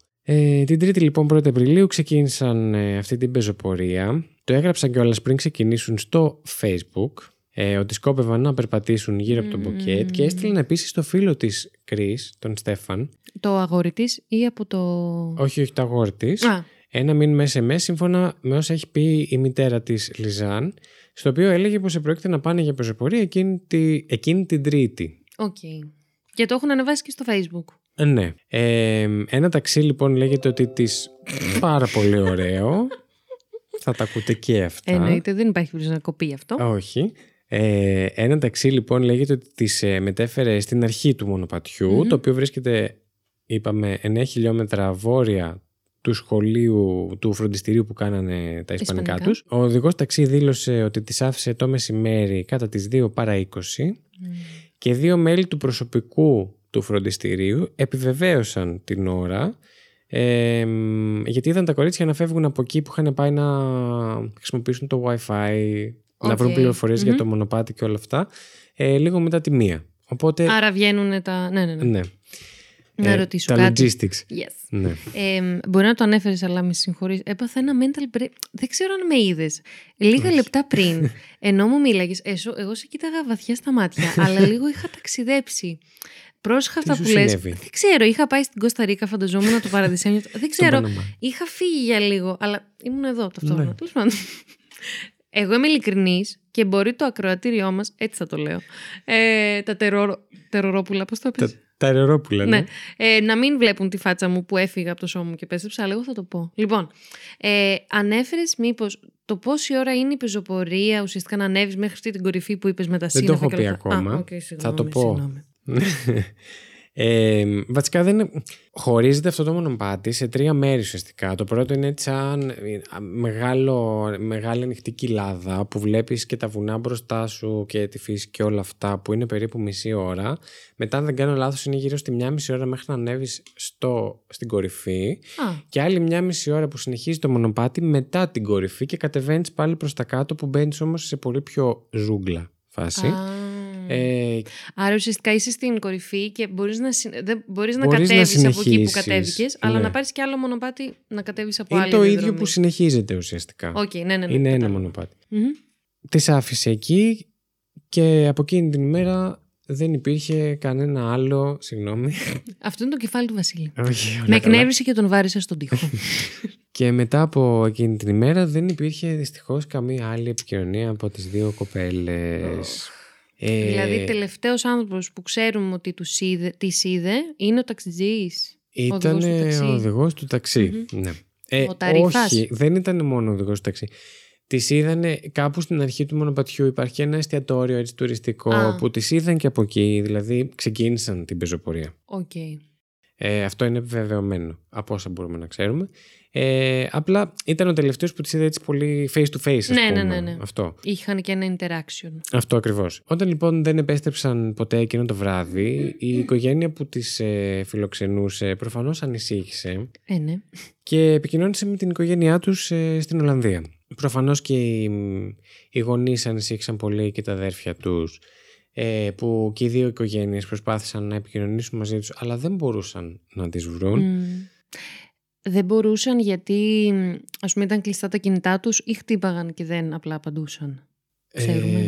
Την Τρίτη λοιπόν 1η Απριλίου ξεκίνησαν αυτή την πεζοπορία. Το έγραψαν κιόλας πριν ξεκινήσουν στο Facebook, ότι σκόπευαν να περπατήσουν γύρω από τον Μποκέτ, και έστειλαν επίσης το φίλο της Κρίς, τον Στέφαν. Το αγόρι της ή από το. Όχι, το αγόρι της. ένα μήνυμα SMS σύμφωνα με όσα έχει πει η μητέρα της Λιζάν, στο οποίο έλεγε πως επρόκειται να πάνε για πεζοπορία εκείνη την Τρίτη. Οκ. Okay. Και το έχουν ανεβάσει και στο Facebook. Ναι. Ένα ταξί λοιπόν λέγεται ότι της πάρα πολύ ωραίο. Θα τα ακούτε και αυτά. Εννοείται, δεν υπάρχει περίπτωση να κοπεί αυτό. Όχι. Ένα ταξί λοιπόν λέγεται ότι της μετέφερε στην αρχή του μονοπατιού, το οποίο βρίσκεται, είπαμε, 9 χιλιόμετρα βόρεια του σχολείου, του φροντιστηρίου που κάνανε τα ισπανικά τους. Ο οδηγός ταξί δήλωσε ότι της άφησε το μεσημέρι κατά τις 2 παρά 20, και δύο μέλη του προσωπικού του φροντιστηρίου επιβεβαίωσαν την ώρα, γιατί είδαν τα κορίτσια να φεύγουν από εκεί που είχαν πάει να χρησιμοποιήσουν το Wi-Fi, να βρουν πληροφορίες για το μονοπάτι και όλα αυτά, λίγο μετά τη μία. Οπότε... Άρα βγαίνουν τα... Ναι. Να ρωτήσω τα κάτι. Logistics. Yes. Ναι. Μπορεί να το ανέφερες, αλλά με συγχωρείς. Έπαθα ένα mental break. Δεν ξέρω αν με είδες. Λίγα λεπτά πριν, ενώ μου μίλαγες, εγώ σε κοίταγα βαθιά στα μάτια, αλλά λίγο είχα ταξιδέψει. Πρόσεχα αυτά που λες. Δεν ξέρω. Είχα πάει στην Κώστα Ρίκα, φανταζόμουν το παραδείσιο. Δεν ξέρω. Είχα φύγει για λίγο, αλλά ήμουν εδώ ταυτόχρονα. Τέλος πάντων. Εγώ είμαι ειλικρινής και μπορεί το ακροατήριό μας, έτσι θα το λέω, τα τερορόπουλα, πώς το πες? Τα τερορόπουλα, ναι. Να μην βλέπουν τη φάτσα μου που έφυγα από το σώμα μου και πέστρεψα, αλλά εγώ θα το πω. Λοιπόν, ανέφερες μήπως το πόση ώρα είναι η πεζοπορία, ουσιαστικά να ανέβεις μέχρι αυτή την κορυφή που είπες με τα σύννεφα? Δεν το έχω πει ακόμα. Okay, συγγνώμη, θα το πω. Βασικά χωρίζεται αυτό το μονοπάτι σε 3 μέρη ουσιαστικά. Το πρώτο είναι σαν μεγάλη ανοιχτή κοιλάδα που βλέπεις και τα βουνά μπροστά σου και τη φύση και όλα αυτά, που είναι περίπου μισή ώρα. Μετά, αν δεν κάνω λάθος, είναι γύρω στη 1,5 ώρα μέχρι να ανέβεις στην κορυφή. Και άλλη 1,5 ώρα που συνεχίζει το μονοπάτι μετά την κορυφή και κατεβαίνεις πάλι προς τα κάτω, που μπαίνεις όμως σε πολύ πιο ζούγκλα φάση. Άρα ουσιαστικά είσαι στην κορυφή και μπορείς να κατέβεις από εκεί που κατέβηκες, αλλά να πάρεις και άλλο μονοπάτι να κατέβεις από άλλη διαδρομή. Είναι το ίδιο που συνεχίζεται ουσιαστικά. Okay, ναι, είναι ένα μονοπάτι. Τις άφησε εκεί και από εκείνη την ημέρα δεν υπήρχε κανένα άλλο. Συγγνώμη. Αυτό είναι το κεφάλι του Βασίλη. Με εκνεύρισε και τον βάρισε στον τοίχο. Και μετά από εκείνη την ημέρα δεν υπήρχε δυστυχώς καμία άλλη επικοινωνία από τις δύο κοπέλες. Δηλαδή, τελευταίος άνθρωπος που ξέρουμε ότι τις είδε είναι ο ταξιτζής. Ήταν ο οδηγός του ταξί. Ναι. Ο ταριφάς. Όχι, δεν ήταν μόνο ο οδηγός του ταξί. Τις είδανε κάπου στην αρχή του μονοπατιού. Υπάρχει ένα εστιατόριο έτσι τουριστικό που τις είδαν και από εκεί. Δηλαδή, ξεκίνησαν την πεζοπορία. Okay. Αυτό είναι επιβεβαιωμένο από όσα μπορούμε να ξέρουμε. Απλά ήταν ο τελευταίος που τις είδε έτσι πολύ face to face, ας πούμε. Αυτό. Είχαν και ένα interaction. Αυτό ακριβώς. Όταν λοιπόν δεν επέστρεψαν ποτέ εκείνο το βράδυ, η οικογένεια που τις φιλοξενούσε προφανώς ανησύχησε και επικοινώνησε με την οικογένειά τους στην Ολλανδία. Προφανώς και οι γονείς ανησύχησαν πολύ και τα αδέρφια τους, που και οι δύο οικογένειες προσπάθησαν να επικοινωνήσουν μαζί τους, αλλά δεν μπορούσαν να τις βρουν. Δεν μπορούσαν γιατί, ας πούμε, ήταν κλειστά τα κινητά τους ή χτύπαγαν και δεν απλά απαντούσαν? Ξέρουμε.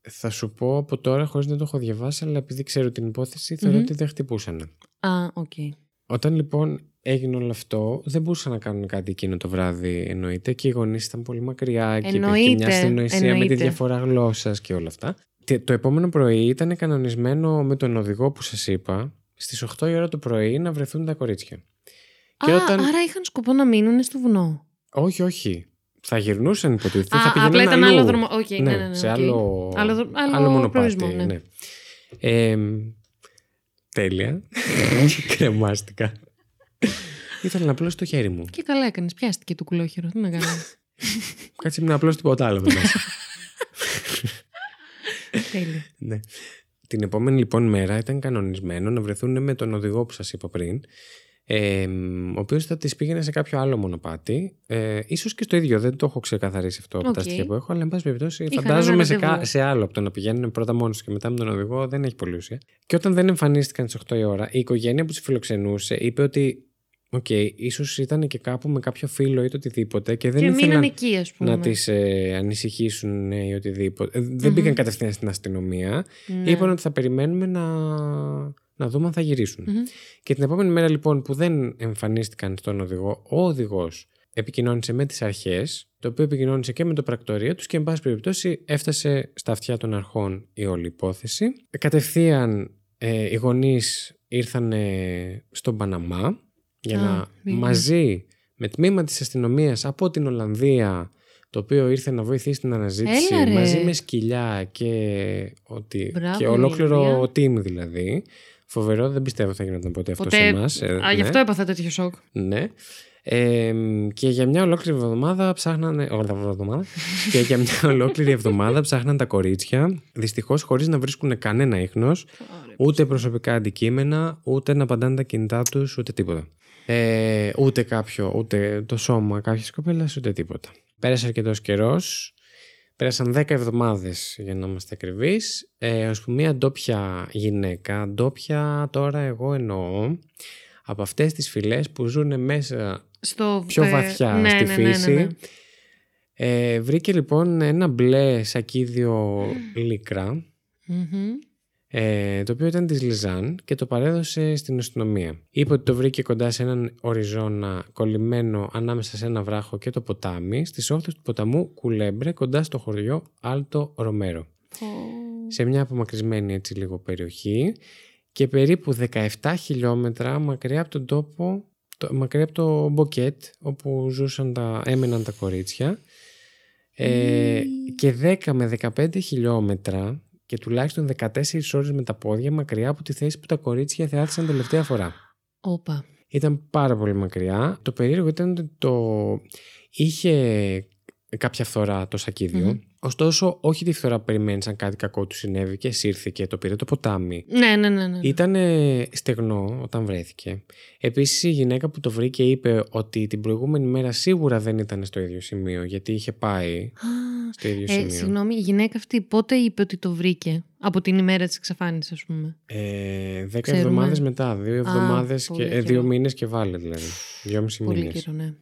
Θα σου πω από τώρα, χωρίς να το έχω διαβάσει, αλλά επειδή ξέρω την υπόθεση, θεωρώ ότι δεν χτυπούσαν. Okay. Όταν λοιπόν έγινε όλο αυτό, δεν μπορούσαν να κάνουν κάτι εκείνο το βράδυ, εννοείται, και οι γονείς ήταν πολύ μακριά και υπήρχε μια συνεννοησία με τη διαφορά γλώσσας και όλα αυτά. Και το επόμενο πρωί ήταν κανονισμένο με τον οδηγό που σας είπα στις 8 η ώρα το πρωί να βρεθούν τα κορίτσια. Άρα είχαν σκοπό να μείνουν στο βουνό. Όχι. Θα γυρνούσαν, υποτίθεται. Θα πηγαίνουν απλά, ήταν αλλού. Άλλο δρόμο. Okay, ναι, σε άλλο μονοπάτι. Ναι. Τέλεια. Κρεμάστηκα. Ήθελα να απλώσω το χέρι μου. Και καλά έκανες. Πιάστηκε το κουλόχερο. Τι να κάνω. Κάτσε να απλώσω τίποτα άλλο. Τέλεια. Ναι. Την επόμενη λοιπόν μέρα ήταν κανονισμένο να βρεθούν με τον οδηγό που σας είπα πριν, ο οποίος θα τις πήγαινε σε κάποιο άλλο μονοπάτι, ίσως και στο ίδιο, δεν το έχω ξεκαθαρίσει αυτό από τα στοιχεία που έχω, αλλά εν πάση περιπτώσει φαντάζομαι σε άλλο από το να πηγαίνουν πρώτα μόνος και μετά με τον οδηγό, δεν έχει πολύ ουσία. Και όταν δεν εμφανίστηκαν στις 8 η ώρα, η οικογένεια που τις φιλοξενούσε είπε ότι ίσως ήταν και κάπου με κάποιο φίλο ή το οτιδήποτε και δεν ήθελαν εκεί, να τις ανησυχήσουν ή οτιδήποτε. Δεν πήγαν κατευθείαν στην αστυνομία. Είπαν ότι θα περιμένουμε να να δούμε αν θα γυρίσουν. Mm-hmm. Και την επόμενη μέρα λοιπόν που δεν εμφανίστηκαν στον οδηγό, ο οδηγός επικοινώνησε με τις αρχές, το οποίο επικοινώνησε και με το πρακτορείο τους και εν πάση περιπτώσει έφτασε στα αυτιά των αρχών η όλη υπόθεση. Κατευθείαν οι γονείς ήρθαν στον Παναμά για μαζί με τμήμα της αστυνομίας από την Ολλανδία, το οποίο ήρθε να βοηθήσει την αναζήτηση μαζί με σκυλιά και ολόκληρο team δηλαδή. Φοβερό, δεν πιστεύω θα γινόταν ποτέ αυτό σε εμάς. Γι' αυτό έπαθε τέτοιο σοκ. Ναι. Και για μια ολόκληρη εβδομάδα ψάχνανε. Και για μια ολόκληρη εβδομάδα ψάχναν τα κορίτσια. Δυστυχώς χωρίς να βρίσκουν κανένα ίχνος, ούτε προσωπικά αντικείμενα, ούτε να απαντάνε τα κινητά τους, ούτε τίποτα. Ούτε το σώμα κάποιες κοπέλες, ούτε τίποτα. Πέρασε αρκετός καιρός. Πέρασαν 10 εβδομάδες για να είμαστε ακριβείς. Ως που μια ντόπια γυναίκα, ντόπια τώρα εγώ εννοώ, από αυτές τις φυλές που ζουν μέσα πιο βαθιά στη φύση, βρήκε λοιπόν ένα μπλε σακίδιο λίκρα, το οποίο ήταν της Λιζάν, και το παρέδωσε στην αστυνομία. Είπε ότι το βρήκε κοντά σε έναν οριζόνα κολλημένο ανάμεσα σε ένα βράχο και το ποτάμι, στις όχθες του ποταμού Κουλέμπρε, κοντά στο χωριό Άλτο Ρομέρο, σε μια απομακρυσμένη έτσι λίγο περιοχή, και περίπου 17 χιλιόμετρα μακριά από τον τόπο, μακριά από το Μποκέτ, όπου έμεναν τα κορίτσια, και 10 με 15 χιλιόμετρα και τουλάχιστον 14 ώρες με τα πόδια μακριά από τη θέση που τα κορίτσια θεάθησαν τελευταία φορά. Όπα. Ήταν πάρα πολύ μακριά. Το περίεργο ήταν ότι είχε κάποια φθορά το σακίδιο. Ωστόσο, όχι τη φθορά που περιμένει, αν κάτι κακό του συνέβη και σύρθηκε, το πήρε το ποτάμι. Ναι. Ήταν στεγνό όταν βρέθηκε. Επίσης, η γυναίκα που το βρήκε είπε ότι την προηγούμενη μέρα σίγουρα δεν ήταν στο ίδιο σημείο, γιατί είχε πάει στο ίδιο σημείο. Συγγνώμη, η γυναίκα αυτή πότε είπε ότι το βρήκε, από την ημέρα της εξαφάνισης, ας πούμε? 10 εβδομάδες μετά, 2 μήνες και βάλε δηλαδή. 2,5 μήνες. Πολύ καιρό, ναι.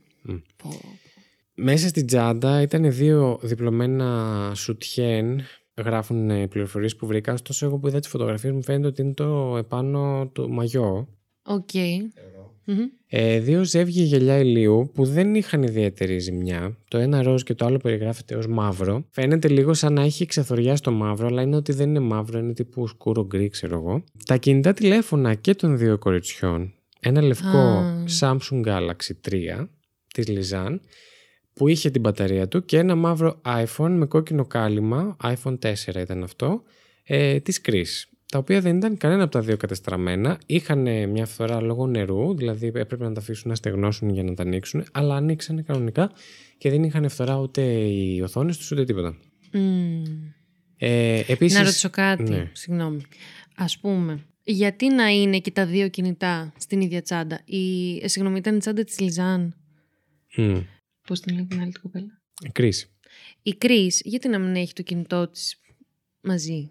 Μέσα στην τσάντα ήταν 2 διπλωμένα σουτιέν, γράφουν πληροφορίες που βρήκα. Ωστόσο, εγώ που είδα τις φωτογραφίες μου φαίνεται ότι είναι το επάνω του μαγιό. Οκ. Δύο ζεύγη γυαλιά ηλίου που δεν είχαν ιδιαίτερη ζημιά. Το ένα ροζ και το άλλο περιγράφεται ως μαύρο. Φαίνεται λίγο σαν να έχει ξεθοριά στο μαύρο, αλλά είναι ότι δεν είναι μαύρο, είναι τύπου σκούρο γκρι, ξέρω εγώ. Τα κινητά τηλέφωνα και των 2 κοριτσιών. Ένα λευκό Samsung Galaxy 3 της Λιζάν, που είχε την μπαταρία του, και ένα μαύρο iPhone με κόκκινο κάλυμα, iPhone 4 ήταν αυτό, της Κρίς, τα οποία δεν ήταν κανένα από τα 2 κατεστραμμένα. Είχαν μια φθορά λόγω νερού, δηλαδή έπρεπε να τα αφήσουν να στεγνώσουν για να τα ανοίξουν, αλλά ανοίξανε κανονικά και δεν είχαν φθορά ούτε οι οθόνες τους ούτε τίποτα. Επίσης, να ρωτήσω κάτι, συγγνώμη. Ας πούμε, γιατί να είναι και τα 2 κινητά στην ίδια τσάντα? Συγγνώμη, ήταν η τσάντα της Λιζάν. Πώς την λέει την άλλη την κοπέλα? Κρίς. Η Κρίς, γιατί να μην έχει το κινητό της μαζί?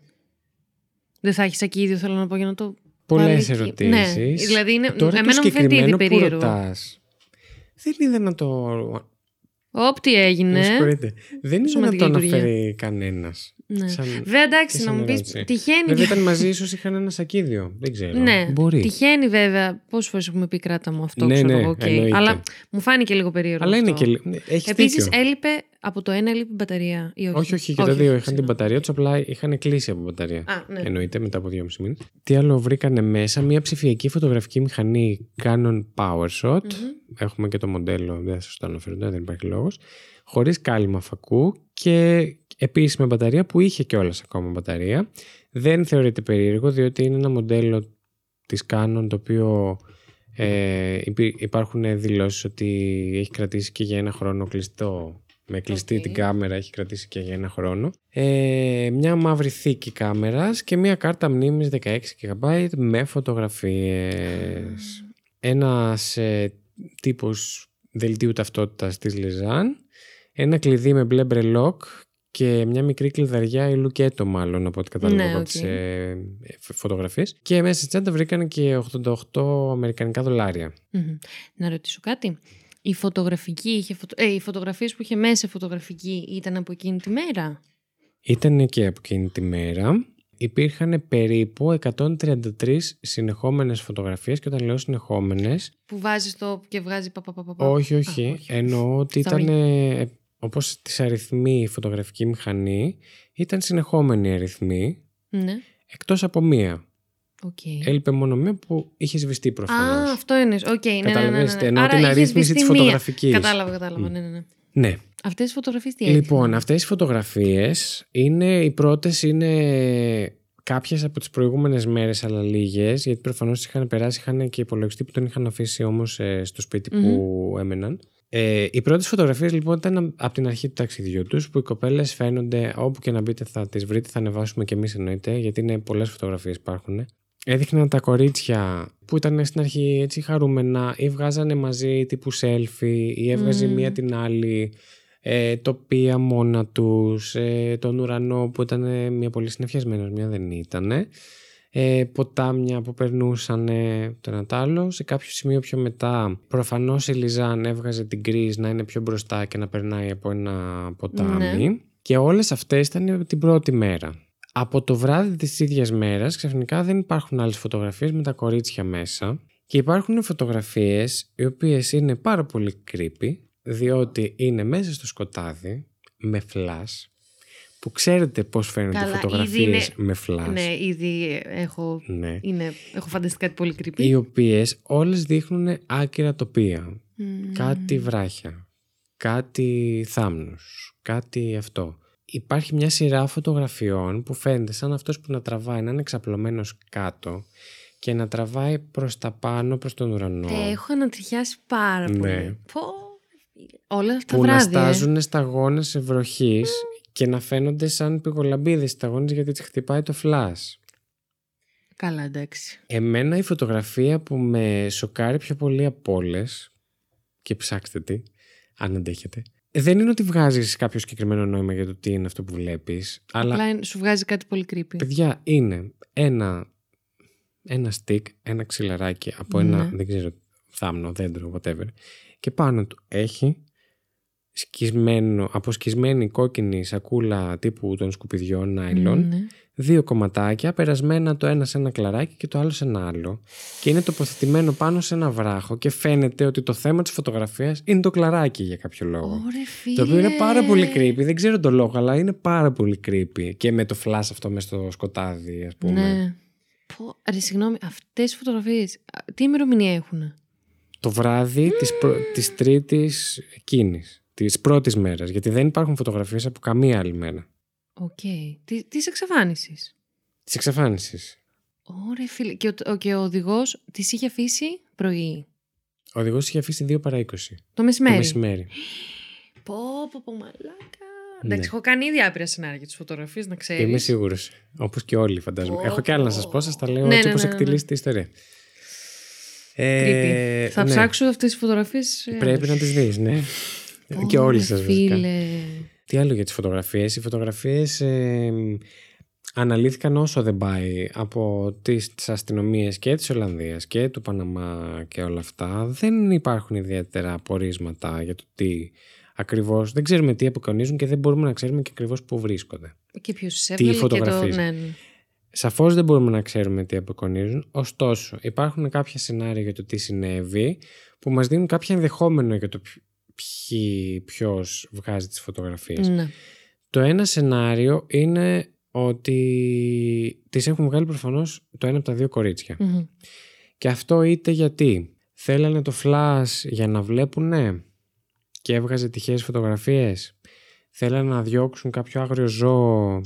Δεν θα έχει σακίδιο, θέλω να πω, για να το... Πολλές ερωτήσεις. Ναι, δηλαδή είναι... Τώρα εμένα μου φαίνεται ήδη περίεργο. Δεν είδα να το... Ό,τι έγινε. Δεν είδα να το αναφέρει κανένας. Ναι. Βέβαια, εντάξει, να μου πεις, τυχαίνει. Βέβαια ήταν μαζί, ίσως είχαν ένα σακίδιο. Δεν ξέρω. Ναι, μπορεί. Τυχαίνει βέβαια. Πόσες φορές έχουμε πει κράτα μου αυτό, ξέρω εγώ. Okay. Αλλά μου φάνηκε λίγο περίεργο. Αλλά αυτό είναι και... Επίσης, έλειπε από το ένα η μπαταρία. Ή όχι? Όχι, και τα 2 είχαν την μπαταρία του, απλά είχαν κλείσει από μπαταρία. Ναι. Εννοείται, μετά από 2,5 μήνες. Τι άλλο βρήκανε μέσα? Μια ψηφιακή φωτογραφική μηχανή Canon PowerShot. Έχουμε και το μοντέλο, δεν θα σας το αναφέρω, δεν υπάρχει λόγος. Χωρίς κάλυμα φακού και επίσης με μπαταρία που είχε κιόλας ακόμα μπαταρία. Δεν θεωρείται περίεργο, διότι είναι ένα μοντέλο της Canon, το οποίο υπάρχουν δηλώσεις ότι έχει κρατήσει και για ένα χρόνο κλειστό. Με κλειστή την κάμερα έχει κρατήσει και για ένα χρόνο. Μια μαύρη θήκη κάμερας και μια κάρτα μνήμης 16 GB με φωτογραφίες. Ένας τύπος δελτίου ταυτότητας της Λιζάν, ένα κλειδί με μπλε μπρελόκ και μια μικρή κλειδαριά ή λουκέτο, μάλλον από ό,τι κατάλαβα από τις φωτογραφίες. Και μέσα στη τσάντα βρήκαν και $88. Να ρωτήσω κάτι. Η φωτογραφική οι φωτογραφίες που είχε μέσα φωτογραφική ήταν από εκείνη τη μέρα? Ήταν και από εκείνη τη μέρα. υπήρχαν περίπου 133 συνεχόμενες φωτογραφίες, και όταν λέω συνεχόμενες... Που βάζεις το και βγάζει παπαπαπαπα. Όχι. Εννοώ ότι ήταν, όπως τις αριθμοί, η φωτογραφική μηχανή, ήταν συνεχόμενοι αριθμοί, ναι, εκτός από μία. Okay. Έλειπε μόνο μία που είχε σβηστεί προφανώς. Α, αυτό είναι. Okay, καταλαβαίνετε, ναι. Άρα την αρρύθμιση της φωτογραφικής. Κατάλαβα, ναι. Αυτές οι φωτογραφίες τι είναι? Λοιπόν, αυτές οι φωτογραφίες είναι, οι πρώτες είναι κάποιες από τις προηγούμενες μέρες, αλλά λίγες, γιατί προφανώς τις είχαν περάσει, είχαν και υπολογιστή που τον είχαν αφήσει όμως στο σπίτι που έμεναν. Οι πρώτες φωτογραφίες λοιπόν ήταν από την αρχή του ταξιδιού τους, που οι κοπέλες φαίνονται, όπου και να μπείτε θα τις βρείτε, θα ανεβάσουμε και εμείς εννοείται, γιατί είναι πολλές φωτογραφίες υπάρχουν. Έδειχναν τα κορίτσια που ήταν στην αρχή έτσι χαρούμενα, ή βγάζανε μαζί τύπου selfie, ή έβγαζε μία την άλλη, τοπία μόνα τους, τον ουρανό που ήταν μία πολύ συννεφιασμένος, μία δεν ήταν, ποτάμια που περνούσαν το ένα τ' άλλο. Σε κάποιο σημείο πιο μετά προφανώς η Λιζάν έβγαζε την Κρίς να είναι πιο μπροστά και να περνάει από ένα ποτάμι, ναι. Και όλες αυτές ήταν την πρώτη μέρα. Από το βράδυ της ίδιας μέρας ξαφνικά δεν υπάρχουν άλλες φωτογραφίες με τα κορίτσια μέσα, και υπάρχουν φωτογραφίες οι οποίες είναι πάρα πολύ creepy, διότι είναι μέσα στο σκοτάδι με φλας, που ξέρετε πώς φαίνονται φωτογραφίες με φλας. Ναι, ήδη έχω φανταστεί κάτι πολύ creepy. Οι οποίες όλες δείχνουν άκυρα τοπία, κάτι βράχια, κάτι θάμνους, κάτι αυτό. Υπάρχει μια σειρά φωτογραφιών που φαίνεται σαν αυτός που να τραβάει να είναι ξαπλωμένος κάτω και να τραβάει προς τα πάνω, προς τον ουρανό. Έχω ανατριχιάσει πάρα πολύ. Όλα αυτά που βράδια. Που να στάζουν σταγόνες βροχής και να φαίνονται σαν πυγολαμπίδες σταγόνες, γιατί τις χτυπάει το φλας. Καλά, εντάξει. Εμένα η φωτογραφία που με σοκάρει πιο πολύ από όλες, και ψάξτε τι, αν αντέχετε, δεν είναι ότι βγάζεις κάποιο συγκεκριμένο νόημα για το τι είναι αυτό που βλέπεις, αλλά απλά σου βγάζει κάτι πολύ creepy. Παιδιά, είναι ένα stick, ένα ξυλαράκι από ένα, δεν ξέρω, θάμνο, δέντρο, whatever, και πάνω του έχει αποσκισμένη κόκκινη σακούλα τύπου των σκουπιδιών, νάιλον, δύο κομματάκια, περασμένα το ένα σε ένα κλαράκι και το άλλο σε ένα άλλο, και είναι τοποθετημένο πάνω σε ένα βράχο, και φαίνεται ότι το θέμα της φωτογραφίας είναι το κλαράκι για κάποιο λόγο. Ωραία, το οποίο είναι πάρα πολύ creepy, δεν ξέρω τον λόγο, αλλά είναι πάρα πολύ creepy, και με το φλας αυτό μες στο σκοτάδι, ας πούμε. Ναι. Συγγνώμη, αυτές οι φωτογραφίες τι ημερομηνία έχουν? Το βράδυ της τρίτης εκείνης, της πρώτης μέρας, γιατί δεν υπάρχουν φωτογραφίες από καμία άλλη μέρα. Οκ. Της εξαφάνισης. Της εξαφάνισης. Ωραία, φίλε. Και ο οδηγός της είχε αφήσει πρωί. Ο οδηγός είχε αφήσει 2 παρά 20. Το μεσημέρι. Πω, μαλάκα. Εντάξει, έχω κάνει ήδη άπειρα σενάρια τις φωτογραφίες, να ξέρεις. Είμαι σίγουρος. Όπως και όλοι, φαντάζομαι. Έχω κι άλλα να σας πω, σας τα λέω έτσι όπως εκτελήσετε η ιστορία. Θα ψάξω αυτές τις φωτογραφίες. Πρέπει να τις δεις, ναι. Και όλοι σας βρίσκα. Τι άλλο για τις φωτογραφίες? Οι φωτογραφίες αναλύθηκαν όσο δεν πάει, από τις αστυνομίες και της Ολλανδίας και του Παναμά και όλα αυτά. Δεν υπάρχουν ιδιαίτερα πορίσματα για το τι ακριβώς. Δεν ξέρουμε τι αποκανίζουν και δεν μπορούμε να ξέρουμε και ακριβώς πού βρίσκονται. Και ποιος τι φωτογραφίες. Σαφώς δεν μπορούμε να ξέρουμε τι απεικονίζουν, ωστόσο υπάρχουν κάποια σενάρια για το τι συνέβη που μας δίνουν κάποιο ενδεχόμενο για το ποιος βγάζει τις φωτογραφίες. Ναι. Το ένα σενάριο είναι ότι τις έχουν βγάλει προφανώς το ένα από τα δύο κορίτσια. Και αυτό είτε γιατί θέλανε το φλας για να βλέπουνε και έβγαζε τυχαίες φωτογραφίες, θέλανε να διώξουν κάποιο άγριο ζώο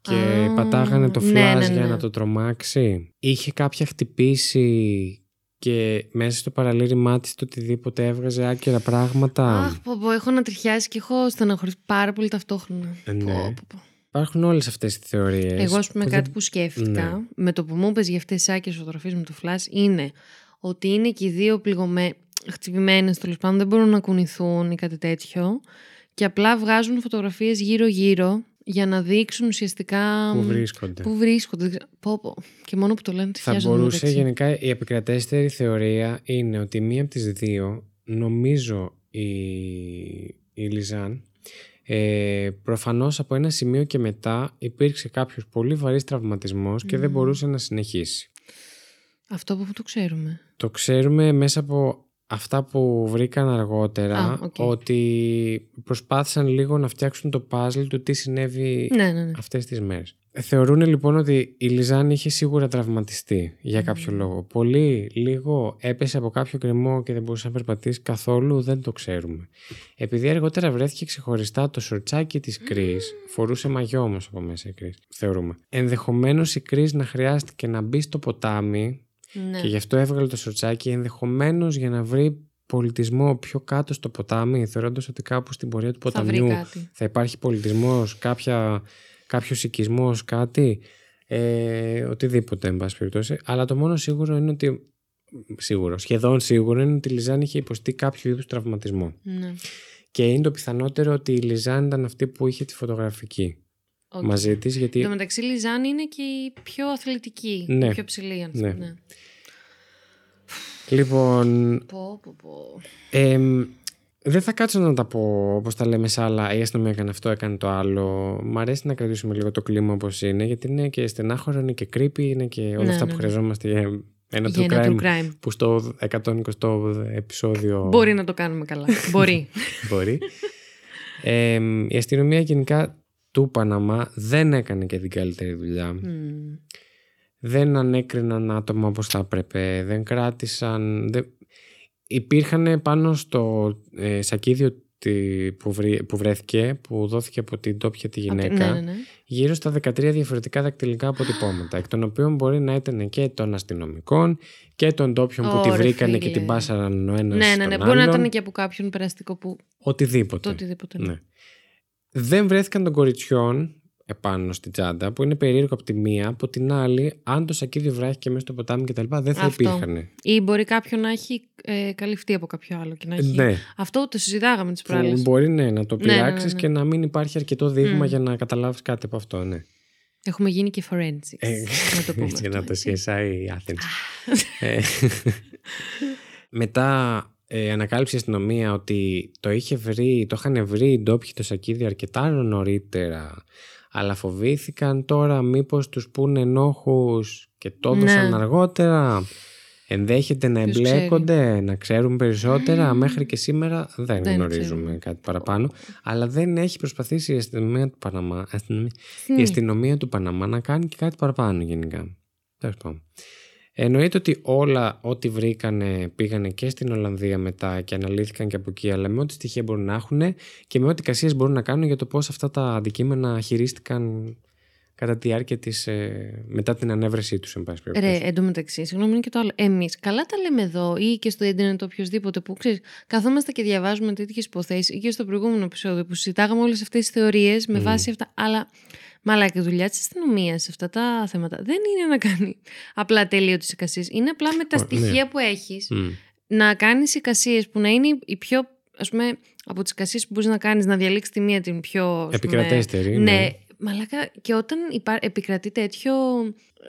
και πατάγανε το φλας για να το τρομάξει. Είχε κάποια χτυπήσει και μέσα στο παραλήρημά της το οτιδήποτε έβγαζε άκυρα πράγματα. Αχ, έχω ανατριχιάσει και έχω στεναχωρήσει πάρα πολύ ταυτόχρονα. Υπάρχουν όλες αυτές τις θεωρίες. Εγώ, ας πούμε, κάτι που σκέφτηκα με το που μου είπες για αυτές τις άκυρες φωτογραφίες με το φλας είναι ότι είναι και οι δύο χτυπημένες, τέλος πάντων, δεν μπορούν να κουνηθούν ή κάτι τέτοιο, και απλά βγάζουν φωτογραφίες γύρω-γύρω για να δείξουν ουσιαστικά Πού βρίσκονται. Και μόνο που το λένε, θα μπορούσε γενικά. Η επικρατέστερη θεωρία είναι ότι μία από τις δύο, νομίζω η Λιζάν, Προφανώς από ένα σημείο και μετά υπήρξε κάποιος πολύ βαρύς τραυματισμός και δεν μπορούσε να συνεχίσει. Αυτό που το ξέρουμε. Το ξέρουμε μέσα από αυτά που βρήκαν αργότερα, ότι προσπάθησαν λίγο να φτιάξουν το puzzle του τι συνέβη αυτές τις μέρες. Θεωρούν λοιπόν ότι η Λιζάνη είχε σίγουρα τραυματιστεί για κάποιο λόγο. Πολύ λίγο, έπεσε από κάποιο κρεμό και δεν μπορούσε να περπατήσει καθόλου, δεν το ξέρουμε. Επειδή αργότερα βρέθηκε ξεχωριστά το σορτσάκι της Κρίς, φορούσε μαγιό όμως από μέσα η Κρίς, θεωρούμε. Ενδεχομένως η Κρίς να χρειάστηκε να μπει στο ποτάμι και γι' αυτό έβγαλε το σορτσάκι, ενδεχομένως για να βρει πολιτισμό πιο κάτω στο ποτάμι, θεωρώντας ότι κάπου στην πορεία του ποταμιού θα υπάρχει πολιτισμός, κάποιος οικισμός, κάτι, οτιδήποτε, εν πάση περιπτώσει. Αλλά το μόνο σίγουρο είναι ότι, σχεδόν σίγουρο είναι ότι η Λιζάνη είχε υποστεί κάποιο είδους τραυματισμό. Ναι. Και είναι το πιθανότερο ότι η Λιζάνη ήταν αυτή που είχε τη φωτογραφική μαζί της. Γιατί... εν τω μεταξύ, η Λιζάνη είναι και η πιο αθλητική, η πιο ψηλή, αν θέλετε. Ναι. Λοιπόν, δεν θα κάτσω να τα πω όπως τα λέμε σ' άλλα. Η αστυνομία έκανε αυτό, έκανε το άλλο. Μ' αρέσει να κρατήσουμε λίγο το κλίμα όπως είναι, γιατί είναι και στενάχωρο, είναι και creepy, είναι και όλα αυτά που χρειαζόμαστε για ένα true crime που στο 120ο επεισόδιο μπορεί να το κάνουμε καλά. Μπορεί. Η αστυνομία γενικά του Παναμά δεν έκανε και την καλύτερη δουλειά. Δεν ανέκριναν άτομα όπως θα έπρεπε, δεν κράτησαν... Υπήρχαν πάνω στο σακίδιο που βρέθηκε, που δόθηκε από την τόπια τη γυναίκα, γύρω στα 13 διαφορετικά δακτυλικά αποτυπώματα, εκ των οποίων μπορεί να ήταν και των αστυνομικών και των τόπιων που τη βρήκανε και την πάσαραν ο ένας στον άλλον. Μπορεί να ήταν και από κάποιον περαστικό που... Οτιδήποτε. Ναι. Δεν βρέθηκαν των κοριτσιών επάνω στην τσάντα, που είναι περίεργο από τη μία, από την άλλη, αν το σακίδιο βράχηκε μέσα στο ποτάμι κτλ. Δεν θα υπήρχαν. Ή μπορεί κάποιον να έχει καλυφθεί από κάποιο άλλο και να έχει. Ναι. Αυτό το συζητάγαμε τις προάλλες. Μπορεί να το πειράξεις και να μην υπάρχει αρκετό δείγμα για να καταλάβεις κάτι από αυτό. Ναι. Έχουμε γίνει και forensics. Να το πούμε. Και να το CSI Athens. Μετά. Ανακάλυψε η αστυνομία ότι το είχαν βρει οι ντόπιοι το σακίδι αρκετά νωρίτερα, αλλά φοβήθηκαν τώρα μήπως τους πούνε ενόχους και το έδωσαν αργότερα. Ενδέχεται να εμπλέκονται, να ξέρουν περισσότερα. Μέχρι και σήμερα δεν γνωρίζουμε κάτι παραπάνω. Αλλά δεν έχει προσπαθήσει η αστυνομία του Παναμά, η αστυνομία του Παναμά να κάνει και κάτι παραπάνω γενικά. Εννοείται ότι όλα ό,τι βρήκανε πήγανε και στην Ολλανδία μετά και αναλύθηκαν και από εκεί, αλλά με ό,τι στοιχεία μπορούν να έχουν και με ό,τι κασίες μπορούν να κάνουν για το πώς αυτά τα αντικείμενα χειρίστηκαν κατά τη διάρκεια της, μετά την ανέβρεσή τους, εν πάση περιπτώσει. Εν τω μεταξύ, συγγνώμη, είναι και το άλλο. Εμείς καλά τα λέμε εδώ ή και στο ίντερνετ, οποιοδήποτε που ξέρεις, καθόμαστε και διαβάζουμε τέτοιες υποθέσεις ή και στο προηγούμενο επεισόδιο που συζητάγαμε όλες αυτές τις θεωρίες με βάση αυτά, αλλά. Μαλάκα, η δουλειά της αστυνομίας σε αυτά τα θέματα δεν είναι να κάνει απλά τέλειο τις εικασίες. Είναι απλά με τα στοιχεία που έχεις να κάνεις εικασίες που να είναι οι πιο, ας πούμε, από τις εικασίες που μπορείς να κάνεις, να διαλέξεις τη μία την πιο... επικρατέστερη. Ναι. Μαλάκα, και όταν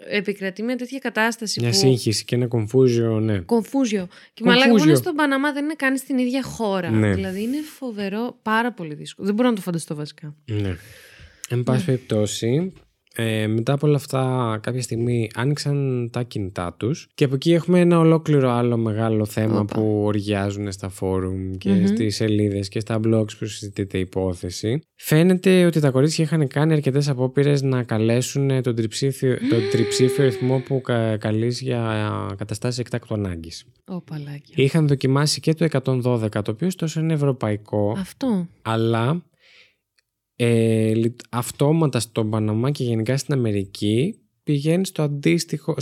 επικρατεί μια τέτοια κατάσταση. Μια σύγχυση και ένα confusion, Confusion. Και μαλάκα, μόνο στον Παναμά δεν είναι καν στην ίδια χώρα. Ναι. Δηλαδή είναι φοβερό, πάρα πολύ δύσκολο. Δεν μπορώ να το φανταστώ βασικά. Ναι. Εν πάση περιπτώσει, μετά από όλα αυτά κάποια στιγμή άνοιξαν τα κινητά τους και από εκεί έχουμε ένα ολόκληρο άλλο μεγάλο θέμα που οργιάζουν στα φόρουμ και στις σελίδες και στα blogs που συζητείται η υπόθεση. Φαίνεται ότι τα κορίτσια είχαν κάνει αρκετές απόπειρες να καλέσουν τον τριψήφιο ρυθμό που καλείς για καταστάσεις εκτάκτου ανάγκης. Είχαν δοκιμάσει και το 112, το οποίο ωστόσο είναι ευρωπαϊκό, αλλά... αυτόματα στον Παναμά και γενικά στην Αμερική πηγαίνει στο αντίστοιχο,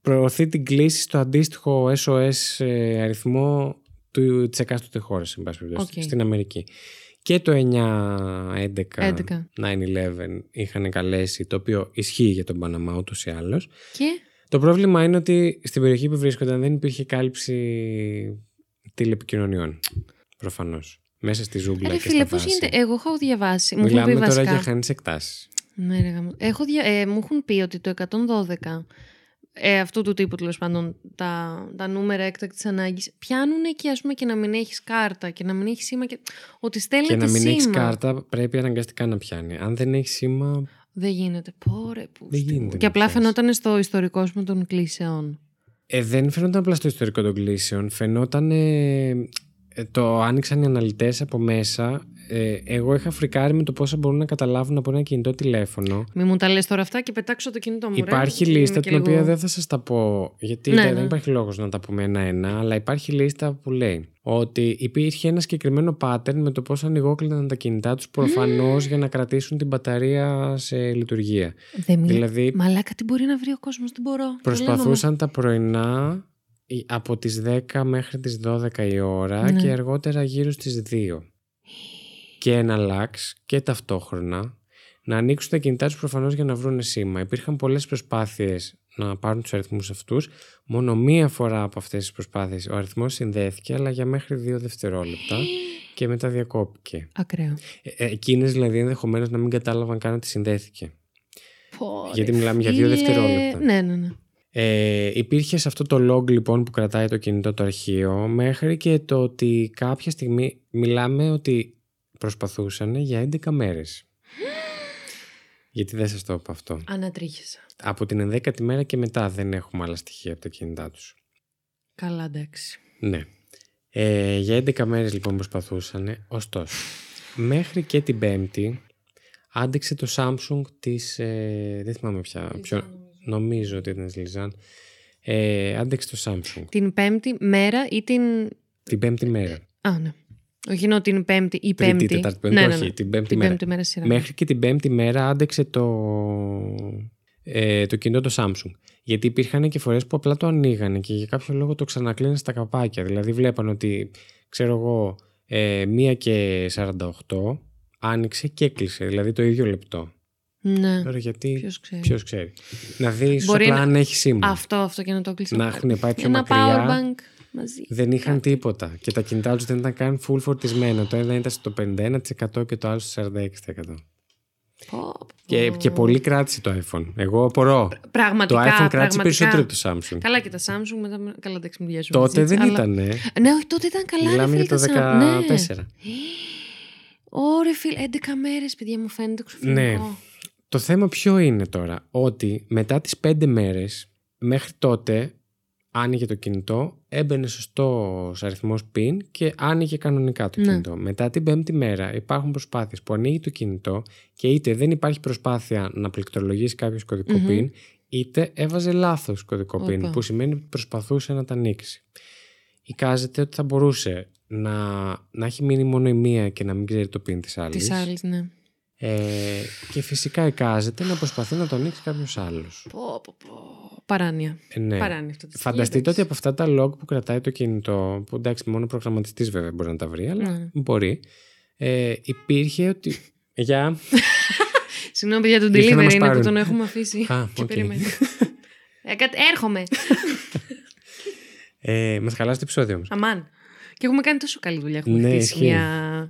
προωθεί την κλίση στο αντίστοιχο SOS αριθμό της εκάστοτε χώρας, εν πάση περιπτώσει, στην Αμερική. Και το 9-11 9-11 είχαν καλέσει, το οποίο ισχύει για τον Παναμά ούτως ή άλλως. Και το πρόβλημα είναι ότι στην περιοχή που βρίσκονταν δεν υπήρχε κάλυψη τηλεπικοινωνιών, προφανώς. Μέσα στη ζούγκλα και φίλε, στα πώς γίνεται, εγώ έχω διαβάσει. Μιλάμε τώρα βασικά για χάνεις εκτάσεις. Ναι, μου έχουν πει ότι το 112 αυτού του τύπου τέλος πάντων τα νούμερα έκτακτης ανάγκης πιάνουν και ας πούμε και να μην έχεις κάρτα και να μην έχεις σήμα και ότι στέλνει τη σήμα. Και να μην έχεις κάρτα πρέπει αναγκαστικά να πιάνει. Αν δεν έχεις σήμα... Δεν γίνεται. Πόρε που... Και απλά φαινόταν στο ιστορικό με των κλήσεων. Δεν φαινόταν απλά στο ιστορικό των κλήσεων. Φαινόταν... Το άνοιξαν οι αναλυτές από μέσα. Εγώ είχα φρικάρει με το πόσα μπορούν να καταλάβουν από ένα κινητό τηλέφωνο. Μη μου τα λες τώρα αυτά και πετάξω το κινητό μου. Υπάρχει λίστα την οποία δεν θα σας τα πω, γιατί δεν υπάρχει λόγος να τα πούμε ένα-ένα, αλλά υπάρχει λίστα που λέει ότι υπήρχε ένα συγκεκριμένο pattern με το πώς ανοιγόκλειναν τα κινητά τους προφανώς για να κρατήσουν την μπαταρία σε λειτουργία. Δηλαδή, μαλάκα, τι μπορεί να βρει ο κόσμος, δεν μπορώ. Προσπαθούσαν τα πρωινά από τις 10 μέχρι τις 12 η ώρα και αργότερα γύρω στις 2. Και ένα λάξ και ταυτόχρονα να ανοίξουν τα κινητά τους προφανώς για να βρουν σήμα. Υπήρχαν πολλές προσπάθειες να πάρουν τους αριθμούς αυτούς. Μόνο μία φορά από αυτές τις προσπάθειες ο αριθμός συνδέθηκε, αλλά για μέχρι 2 δευτερόλεπτα και μετά διακόπηκε. Ακραίο. Εκείνες δηλαδή ενδεχομένως να μην κατάλαβαν καν ότι συνδέθηκε. Πόρη, γιατί μιλάμε για 2 δευτερόλεπτα. Ναι. Υπήρχε σε αυτό το log λοιπόν που κρατάει το κινητό το αρχείο, μέχρι και το ότι κάποια στιγμή μιλάμε ότι προσπαθούσαν για 11 μέρες. Γιατί δεν σας το είπα αυτό. Ανατρίχησα. Από την 11η μέρα και μετά δεν έχουμε άλλα στοιχεία από τα κινητά τους. Καλά, εντάξει. Ναι. Για 11 μέρες λοιπόν προσπαθούσαν. Ωστόσο, μέχρι και την 5η άντεξε το Samsung της... δεν θυμάμαι πια. Νομίζω ότι ήταν στη Λιζάν. Άντεξε το Samsung. Την 5η μέρα ή την... Την 5η μέρα. Α, ναι. Όχι ενώ την πέμπτη ή πέμπτη. Τρίτη, τέταρτη, πέμπτη, όχι, την πέμπτη μέρα. Πέμπτη μέρα σειρά. Μέχρι και την πέμπτη μέρα άντεξε το κινητό το Samsung. Γιατί υπήρχαν και φορές που απλά το ανοίγανε και για κάποιο λόγο το ξανακλίνανε στα καπάκια. Δηλαδή βλέπαν ότι, ξέρω εγώ, 1:48 άνοιξε και έκλεισε. Δηλαδή το ίδιο λεπτό. Ναι. Τώρα γιατί. Ποιος ξέρει. Να δει απλά αν έχει σήμα. Αυτό και να το κλείσει. Να έχουν πάει πιο μακριά. Μαζί. Δεν είχαν τίποτα και τα κινητά τους δεν ήταν καν full φορτισμένα. Το ένα ήταν στο 51% και το άλλο στο 46%. Και πολύ κράτησε το iPhone. Εγώ απορώ. Πραγματικά. Το iPhone κράτησε περισσότερο από το Samsung. Καλά, και τα Samsung μετά. Καλά, τα ξυμβιάζουν. Τότε έτσι, δεν ήταν. Ναι, όχι, τότε ήταν καλά. Μιλάμε για το 14. Ναι. Ωρε φίλ, 11 μέρες, παιδιά, μου φαίνεται ξεφύγει. Ναι. Το θέμα ποιο είναι τώρα? Ότι μετά τις 5 μέρες μέχρι τότε. Άνοιγε το κινητό, έμπαινε σωστός αριθμός PIN και άνοιγε κανονικά το κινητό. Μετά την 5η μέρα υπάρχουν προσπάθειες που ανοίγει το κινητό και είτε δεν υπάρχει προσπάθεια να πληκτρολογήσει κάποιος κωδικό PIN, είτε έβαζε λάθος κωδικό PIN, που σημαίνει ότι προσπαθούσε να τα ανοίξει. Εικάζεται ότι θα μπορούσε να έχει μείνει μόνο η μία και να μην ξέρει το PIN της άλλης. Ναι. Και φυσικά εικάζεται να προσπαθεί να το ανοίξει κάποιος άλλος. Παράνοια. Ναι. Φανταστείτε ότι από αυτά τα log που κρατάει το κινητό, που εντάξει, μόνο προγραμματιστής βέβαια μπορεί να τα βρει, αλλά μπορεί. Υπήρχε ότι. Για. Συγγνώμη για τον delivery, είναι που τον έχουμε αφήσει. Και περιμένει. Έρχομαι. Μας χαλάσει το επεισόδιο μας. Αμάν. Και έχουμε κάνει τόσο καλή δουλειά. Έχουμε χτίσει μια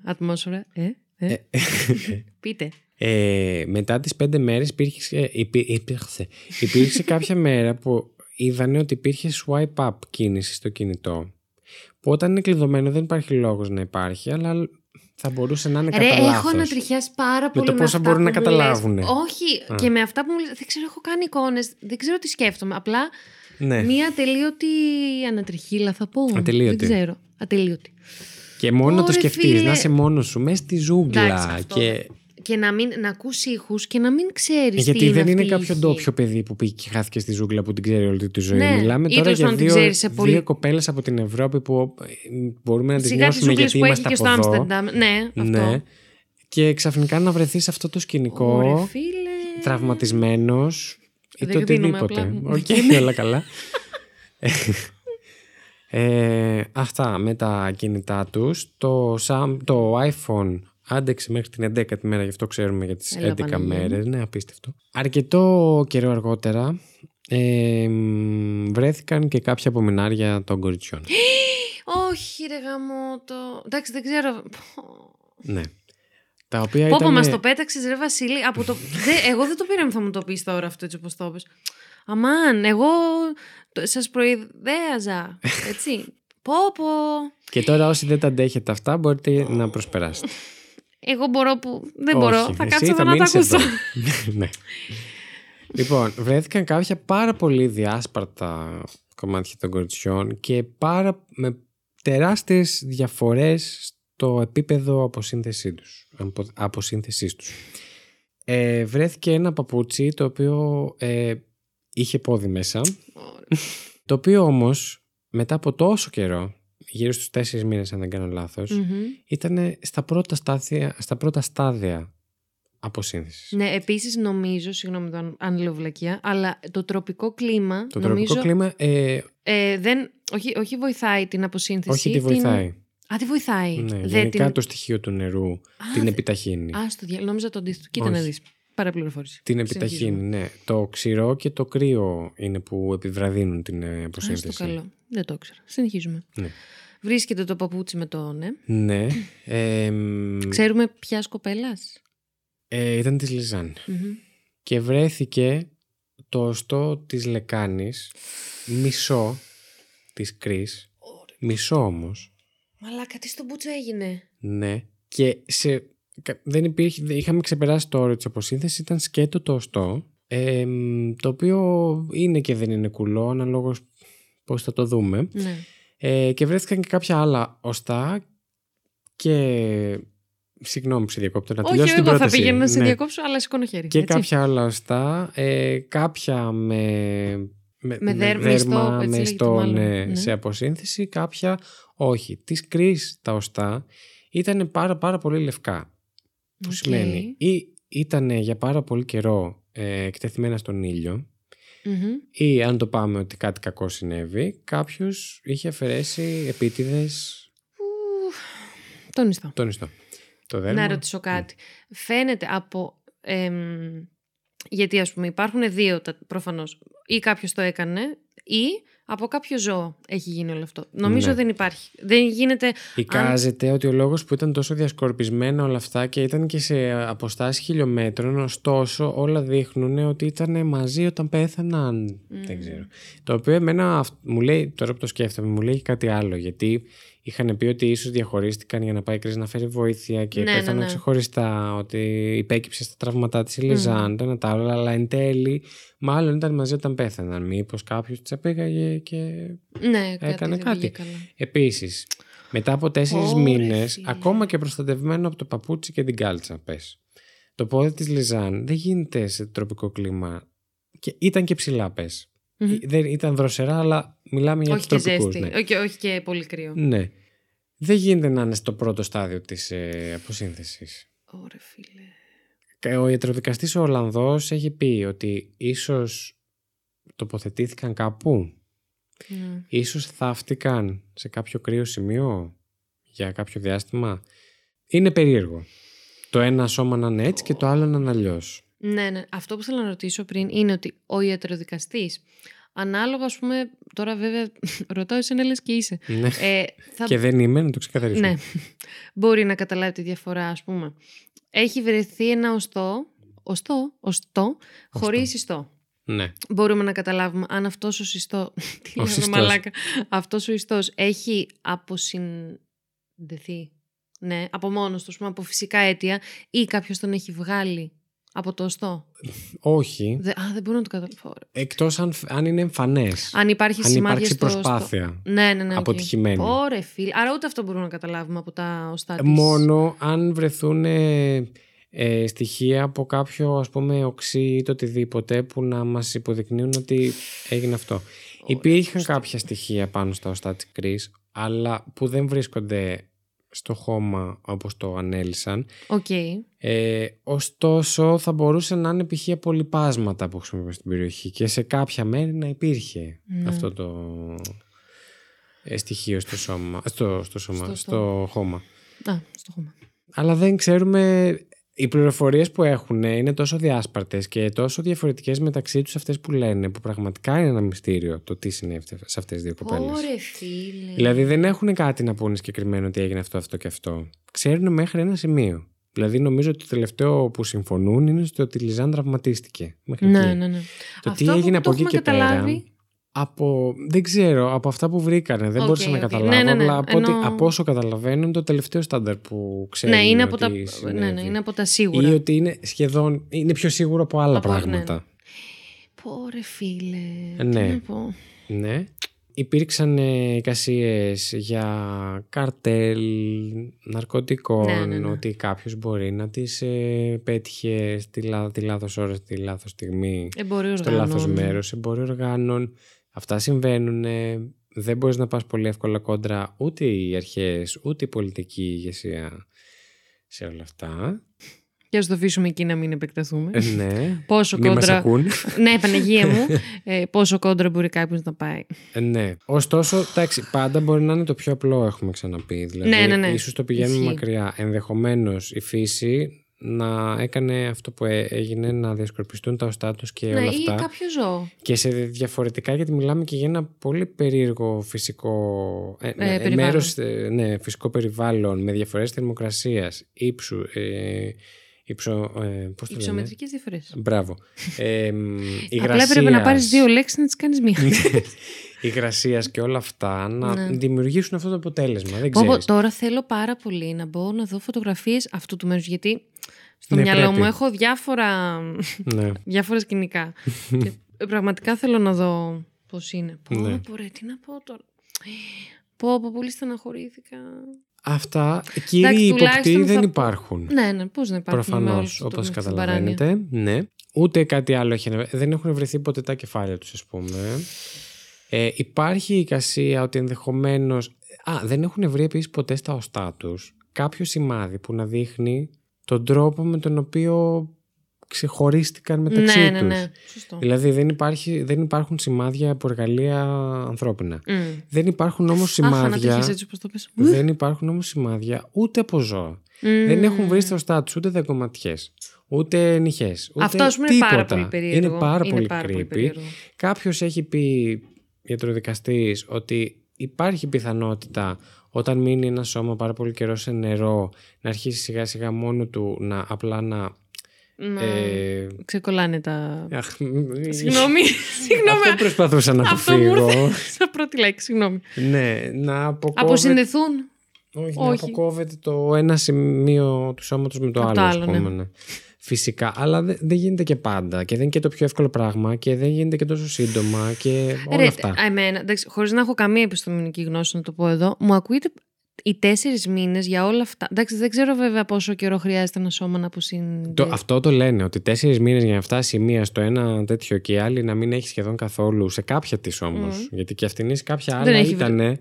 ατμόσφαιρα. Πείτε. Μετά τις 5 μέρες υπήρξε κάποια μέρα που είδανε ότι υπήρχε swipe up κίνηση στο κινητό, που όταν είναι κλειδωμένο δεν υπάρχει λόγος να υπάρχει, αλλά θα μπορούσε να είναι κατά λάθος. Έχω ανατριχιάσει πάρα πολύ με το πόσα μπορούν να καταλάβουν. Όχι, και με αυτά που μου λες, δεν ξέρω, έχω κάνει εικόνες, δεν ξέρω τι σκέφτομαι. Απλά μία ατελείωτη ανατριχίλα θα πω. Ατελείωτη. Και μόνο να το σκεφτείς, να είσαι μόνος σου, μέσα στη ζούγκλα. Και να ακούς ήχους και να μην ξέρεις. Γιατί τι δεν είναι κάποιο ντόπιο παιδί που πήγε και χάθηκε στη ζούγκλα που την ξέρει όλη τη ζωή. Ναι. Μιλάμε τώρα για δύο κοπέλες από την Ευρώπη που μπορούμε να τις νιώσουμε γιατί είμαστε από εδώ. Ναι. Και ξαφνικά να βρεθείς σε αυτό το σκηνικό, τραυματισμένος ή το οτιδήποτε. Οκ, όλα καλά. Αυτά με τα κινητά τους. Το iPhone άντεξε μέχρι την 11η μέρα, γι' αυτό ξέρουμε για τις 11 μέρες. Ναι, απίστευτο. Αρκετό καιρό αργότερα βρέθηκαν και κάποια απομεινάρια των κοριτσιών. Όχι ρε γαμώτο. Εντάξει, δεν ξέρω. Ναι. Τα οποία ήταν... μας το πέταξες ρε Βασίλη. Από το... εγώ δεν το πήραμε, θα μου το πεις τώρα αυτό έτσι όπως το πες. Αμάν, εγώ σας προειδέαζα. Έτσι. Πόπο. Και τώρα όσοι δεν τα αντέχετε αυτά μπορείτε να προσπεράσετε. Εγώ μπορώ που δεν μπορώ. Όχι, θα κάτσω να τα ακούσω. Ναι. Λοιπόν, βρέθηκαν κάποια πάρα πολύ διάσπαρτα κομμάτια των κοριτσιών και με τεράστιες διαφορές στο επίπεδο αποσύνθεσής τους. Βρέθηκε ένα παπούτσι το οποίο είχε πόδι μέσα, το οποίο όμως μετά από τόσο καιρό, γύρω στους 4 μήνες αν δεν κάνω λάθος, ήταν στα πρώτα στάδια αποσύνθεσης. Ναι, επίσης νομίζω, συγγνώμη αν λέω βλακεία, αλλά το τροπικό κλίμα... Το τροπικό κλίμα... όχι βοηθάει την αποσύνθεση. Όχι τη βοηθάει. Α, τη βοηθάει. Ναι, γενικά το στοιχείο του νερού την επιταχύνει. Α, στο διάλογο. Νόμιζα το αντίστοιχο. Κοίτα να δεις. Παραπληροφόρηση. Την επιταχύνει, ναι. Το ξηρό και το κρύο είναι που επιβραδύνουν την αποσύνθεση. Αυτό καλό. Δεν το ήξερα. Συνεχίζουμε. Ναι. Βρίσκεται το παπούτσι με το ναι. Ξέρουμε ποια κοπέλα. Ήταν της Λιζάν. Και βρέθηκε το οστό της λεκάνης, μισό της Κρίς, μισό όμως. Μαλάκα, τι στον μπούτσο έγινε. Ναι. Και δεν υπήρχε, είχαμε ξεπεράσει το όριο της αποσύνθεσης, ήταν σκέτο το οστό, το οποίο είναι και δεν είναι κουλό, αναλόγως πώς θα το δούμε. Ναι. Και βρέθηκαν και κάποια άλλα οστά και... Συγγνώμη που σε διακόπτω, να τελειώσω την πρόταση. Όχι, εγώ θα πήγαινα να σε διακόψω, αλλά σηκώνω χέρι. Και έτσι. Κάποια άλλα οστά, κάποια με δέρμα, με στόν σε αποσύνθεση, κάποια όχι. Της Κρίς τα οστά ήταν πάρα πολύ λευκά. Που σημαίνει ή ήταν για πάρα πολύ καιρό εκτεθειμένα στον ήλιο, ή αν το πάμε ότι κάτι κακό συνέβη, κάποιος είχε αφαιρέσει επίτηδες τον ιστό. Να ρωτήσω κάτι. Φαίνεται από... γιατί ας πούμε υπάρχουν δύο προφανώς. Ή κάποιος το έκανε ή από κάποιο ζώο έχει γίνει όλο αυτό. Νομίζω δεν υπάρχει. Δεν γίνεται... Εικάζεται ότι ο λόγος που ήταν τόσο διασκορπισμένα όλα αυτά και ήταν και σε αποστάσεις χιλιόμετρων, ωστόσο όλα δείχνουν ότι ήταν μαζί όταν πέθαναν. Δεν ξέρω. Το οποίο εμένα μου λέει, τώρα που το σκέφτομαι, μου λέει κάτι άλλο, γιατί... Είχαν πει ότι ίσως διαχωρίστηκαν για να πάει η Κρίς να φέρει βοήθεια και πέθανε ξεχωριστά, ότι υπέκυψε στα τραύματά της η Λιζάν, το ένα τα άλλο, αλλά εν τέλει μάλλον ήταν μαζί όταν πέθαναν. Μήπως κάποιος της απήγαγε και έκανε κάτι. Επίσης, μετά από 4 μήνες, ακόμα και προστατευμένο από το παπούτσι και την κάλτσα, πες. Το πόδι της Λιζάν δεν γίνεται σε τροπικό κλίμα. Και ήταν και ψηλά, πες. Δεν ήταν δροσερά, αλλά μιλάμε για τους τροπικούς. Ναι. Όχι και πολύ κρύο. Ναι. Δεν γίνεται να είναι στο πρώτο στάδιο της αποσύνθεσης. Ωραία, φίλε. Ο ιατροδικαστής ο Ολλανδός έχει πει ότι ίσως τοποθετήθηκαν κάπου. Ίσως θαύτηκαν σε κάποιο κρύο σημείο για κάποιο διάστημα. Είναι περίεργο. Το ένα σώμα να είναι έτσι και το άλλο να είναι αλλιώς. Ναι. Αυτό που θέλω να ρωτήσω πριν είναι ότι ο ιατροδικαστής, ανάλογα ας πούμε, τώρα βέβαια ρωτάω εσένα λες και είσαι. Ναι. Και δεν είμαι, να το ξεκαθαρίσω. Ναι. Μπορεί να καταλάβει τη διαφορά, ας πούμε. Έχει βρεθεί ένα οστό χωρίς ιστό. Ναι. Μπορούμε να καταλάβουμε αν αυτός ο ιστός, αυτός ο ιστός έχει αποσυνδεθεί, ναι, από μόνος του, από φυσικά αίτια, ή κάποιος τον έχει βγάλει από το οστό. Όχι. Δεν μπορώ να το καταλάβω. Εκτός αν είναι εμφανές. Αν υπάρχει σημάδια στο προσπάθεια. Οστό. Ναι. Αποτυχημένη. Ωραία, φίλε. Άρα ούτε αυτό μπορούμε να καταλάβουμε από τα οστά της. Μόνο αν βρεθούν στοιχεία από κάποιο, ας πούμε, οξύ ή το οτιδήποτε που να μας υποδεικνύουν ότι έγινε αυτό. Ωραία, υπήρχαν κάποια στοιχεία πάνω στα οστά της Κρίς, αλλά που δεν βρίσκονται στο χώμα όπως το ανέλησαν. Ωστόσο θα μπορούσε να είναι π.χ. από λιπάσματα που χρησιμοποιούμε στην περιοχή και σε κάποια μέρη να υπήρχε αυτό το στοιχείο στο χώμα. Στο χώμα. Αλλά δεν ξέρουμε, οι πληροφορίες που έχουν είναι τόσο διάσπαρτες και τόσο διαφορετικές μεταξύ τους αυτές που λένε, που πραγματικά είναι ένα μυστήριο το τι συνέβη σε αυτές τις δύο κοπέλες. Ωρε φίλε. Δηλαδή δεν έχουν κάτι να πούνε συγκεκριμένο ότι έγινε αυτό και αυτό. Ξέρουν μέχρι ένα σημείο. Δηλαδή, νομίζω ότι το τελευταίο που συμφωνούν είναι στο ότι η Λιζάν τραυματίστηκε. Ναι. Το αυτό τι έγινε από εκεί και πέρα. Δεν ξέρω, από αυτά που βρήκανε. Δεν μπορούσα να καταλάβω. Ναι. Αλλά από όσο καταλαβαίνω, είναι το τελευταίο στάνταρ που ξέρουν. Ναι, είναι, είναι από τα σίγουρα. Ή ότι είναι σχεδόν. Είναι πιο σίγουρο από άλλα πράγματα. Ναι. Πόρε φίλε. Ναι. Υπήρξαν εικασίες για καρτέλ ναρκωτικών, ότι κάποιος μπορεί να τις πέτυχε τη λάθος ώρα, στη λάθος στιγμή, στο λάθος μέρος, εμπόριο οργάνων. Αυτά συμβαίνουν. Δεν μπορείς να πας πολύ εύκολα κόντρα ούτε οι αρχές, ούτε η πολιτική ηγεσία σε όλα αυτά. Και ας το αφήσουμε εκεί να μην επεκταθούμε. Ναι, πόσο μην κόντρα... μας ακούν. Ναι, Παναγία μου, πόσο κόντρα μπορεί κάποιος να πάει. Ναι, ωστόσο, εντάξει, πάντα μπορεί να είναι το πιο απλό, έχουμε ξαναπεί. Δηλαδή, ναι. Ίσως το πηγαίνουμε μακριά. Ενδεχομένως η φύση να έκανε αυτό που έγινε, να διασκορπιστούν τα οστά τους και όλα αυτά. Ή κάποιο ζώο. Και σε διαφορετικά, γιατί μιλάμε και για ένα πολύ περίεργο φυσικό μέρος, φυσικό περιβάλλον με διαφορές θερμοκρασίας, ύψου. Υψομετρικές διαφορές. Μπράβο. Απλά έπρεπε να πάρεις δύο λέξεις να τις κάνεις μία. Υγρασίας και όλα αυτά να δημιουργήσουν αυτό το αποτέλεσμα. Δεν ξέρεις. Τώρα θέλω πάρα πολύ να μπω να δω φωτογραφίες αυτού του μέρους, γιατί στο μυαλό μου έχω διάφορα σκηνικά. Και πραγματικά θέλω να δω πώς είναι. Τι να πω τώρα. Πολύ στεναχωρήθηκα. Αυτά, κύριοι υποπτοί δεν υπάρχουν. Ναι, πώς να υπάρχουν. Προφανώς, όπως καταλαβαίνετε. Ναι. Ούτε κάτι άλλο δεν έχουν βρεθεί ποτέ τα κεφάλια τους, ας πούμε. Υπάρχει η εικασία ότι ενδεχομένως... δεν έχουν βρει επίσης ποτέ στα οστά τους κάποιο σημάδι που να δείχνει τον τρόπο με τον οποίο ξεχωρίστηκαν μεταξύ τους. Ναι. Δηλαδή δεν υπάρχουν σημάδια από εργαλεία ανθρώπινα. Δεν υπάρχουν όμως σημάδια. Δεν υπάρχουν όμως σημάδια ούτε από ζώα. Δεν έχουν βρει στα οστά τους ούτε δεκομματιές, ούτε νυχές, ούτε τίποτα. Αυτό είναι πάρα πολύ περίεργο. Είναι πάρα πολύ creepy. Κάποιος έχει πει, ιατροδικαστής, ότι υπάρχει πιθανότητα όταν μείνει ένα σώμα πάρα πολύ καιρό σε νερό να αρχίσει σιγά σιγά μόνο του να απλά να ξεκολλάνε τα... Συγγνώμη. Αυτό προσπαθούσα να αποφύγω. Αυτό μου ήρθε σαν πρώτη λέξη, συγγνώμη. Ναι, να αποσυνδεθούν. Όχι, να αποκόβεται το ένα σημείο του σώματος με το άλλο, ναι. Φυσικά, αλλά δεν γίνεται και πάντα. Και δεν είναι και το πιο εύκολο πράγμα. Και δεν γίνεται και τόσο σύντομα. Και όλα αυτά. Χωρίς να έχω καμία επιστημονική γνώση, να το πω εδώ, μου ακούγεται... Οι 4 μήνες για όλα αυτά. Εντάξει, δεν ξέρω βέβαια πόσο καιρό χρειάζεται ένα σώμα να αποσύνδει. Αυτό το λένε, ότι 4 μήνες για να φτάσει η μία στο ένα τέτοιο και η άλλη να μην έχει σχεδόν καθόλου. Σε κάποια της όμως. Γιατί και αυτήν κάποια άλλη ήταν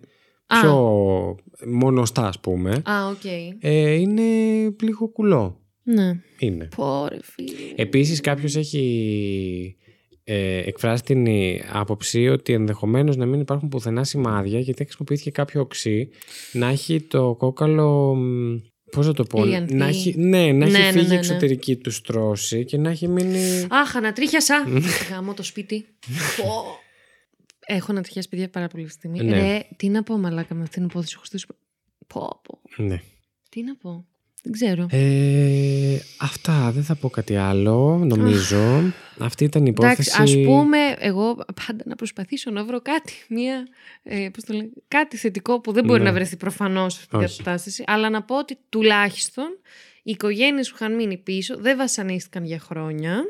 πιο μονοστά, ας πούμε. Είναι πληγοκουλό. Ναι. Είναι. Πόρε φίλε. Επίσης, κάποιος έχει εκφράσει την άποψη ότι ενδεχομένως να μην υπάρχουν πουθενά σημάδια, γιατί χρησιμοποιήθηκε κάποιο οξύ να έχει το κόκαλο. Πώς θα το πω, να έχει φύγει εξωτερική του στρώση και να έχει μείνει. Αχ, ανατρίχιασα! Γαμώ το σπίτι. Έχω ανατριχιάσει, παιδιά, πάρα πολύ αυτή τη στιγμή. Τι να πω, μαλάκα, με αυτήν την υπόθεση. Ναι. Τι να πω. Δεν ξέρω. Αυτά, δεν θα πω κάτι άλλο, νομίζω. Αυτή ήταν η υπόθεση. Εντάξει, ας πούμε, εγώ πάντα να προσπαθήσω να βρω κάτι, κάτι θετικό που δεν μπορεί να βρεθεί προφανώς σε αυτή την κατάσταση, αλλά να πω ότι τουλάχιστον οι οικογένειες που είχαν μείνει πίσω δεν βασανίστηκαν για χρόνια.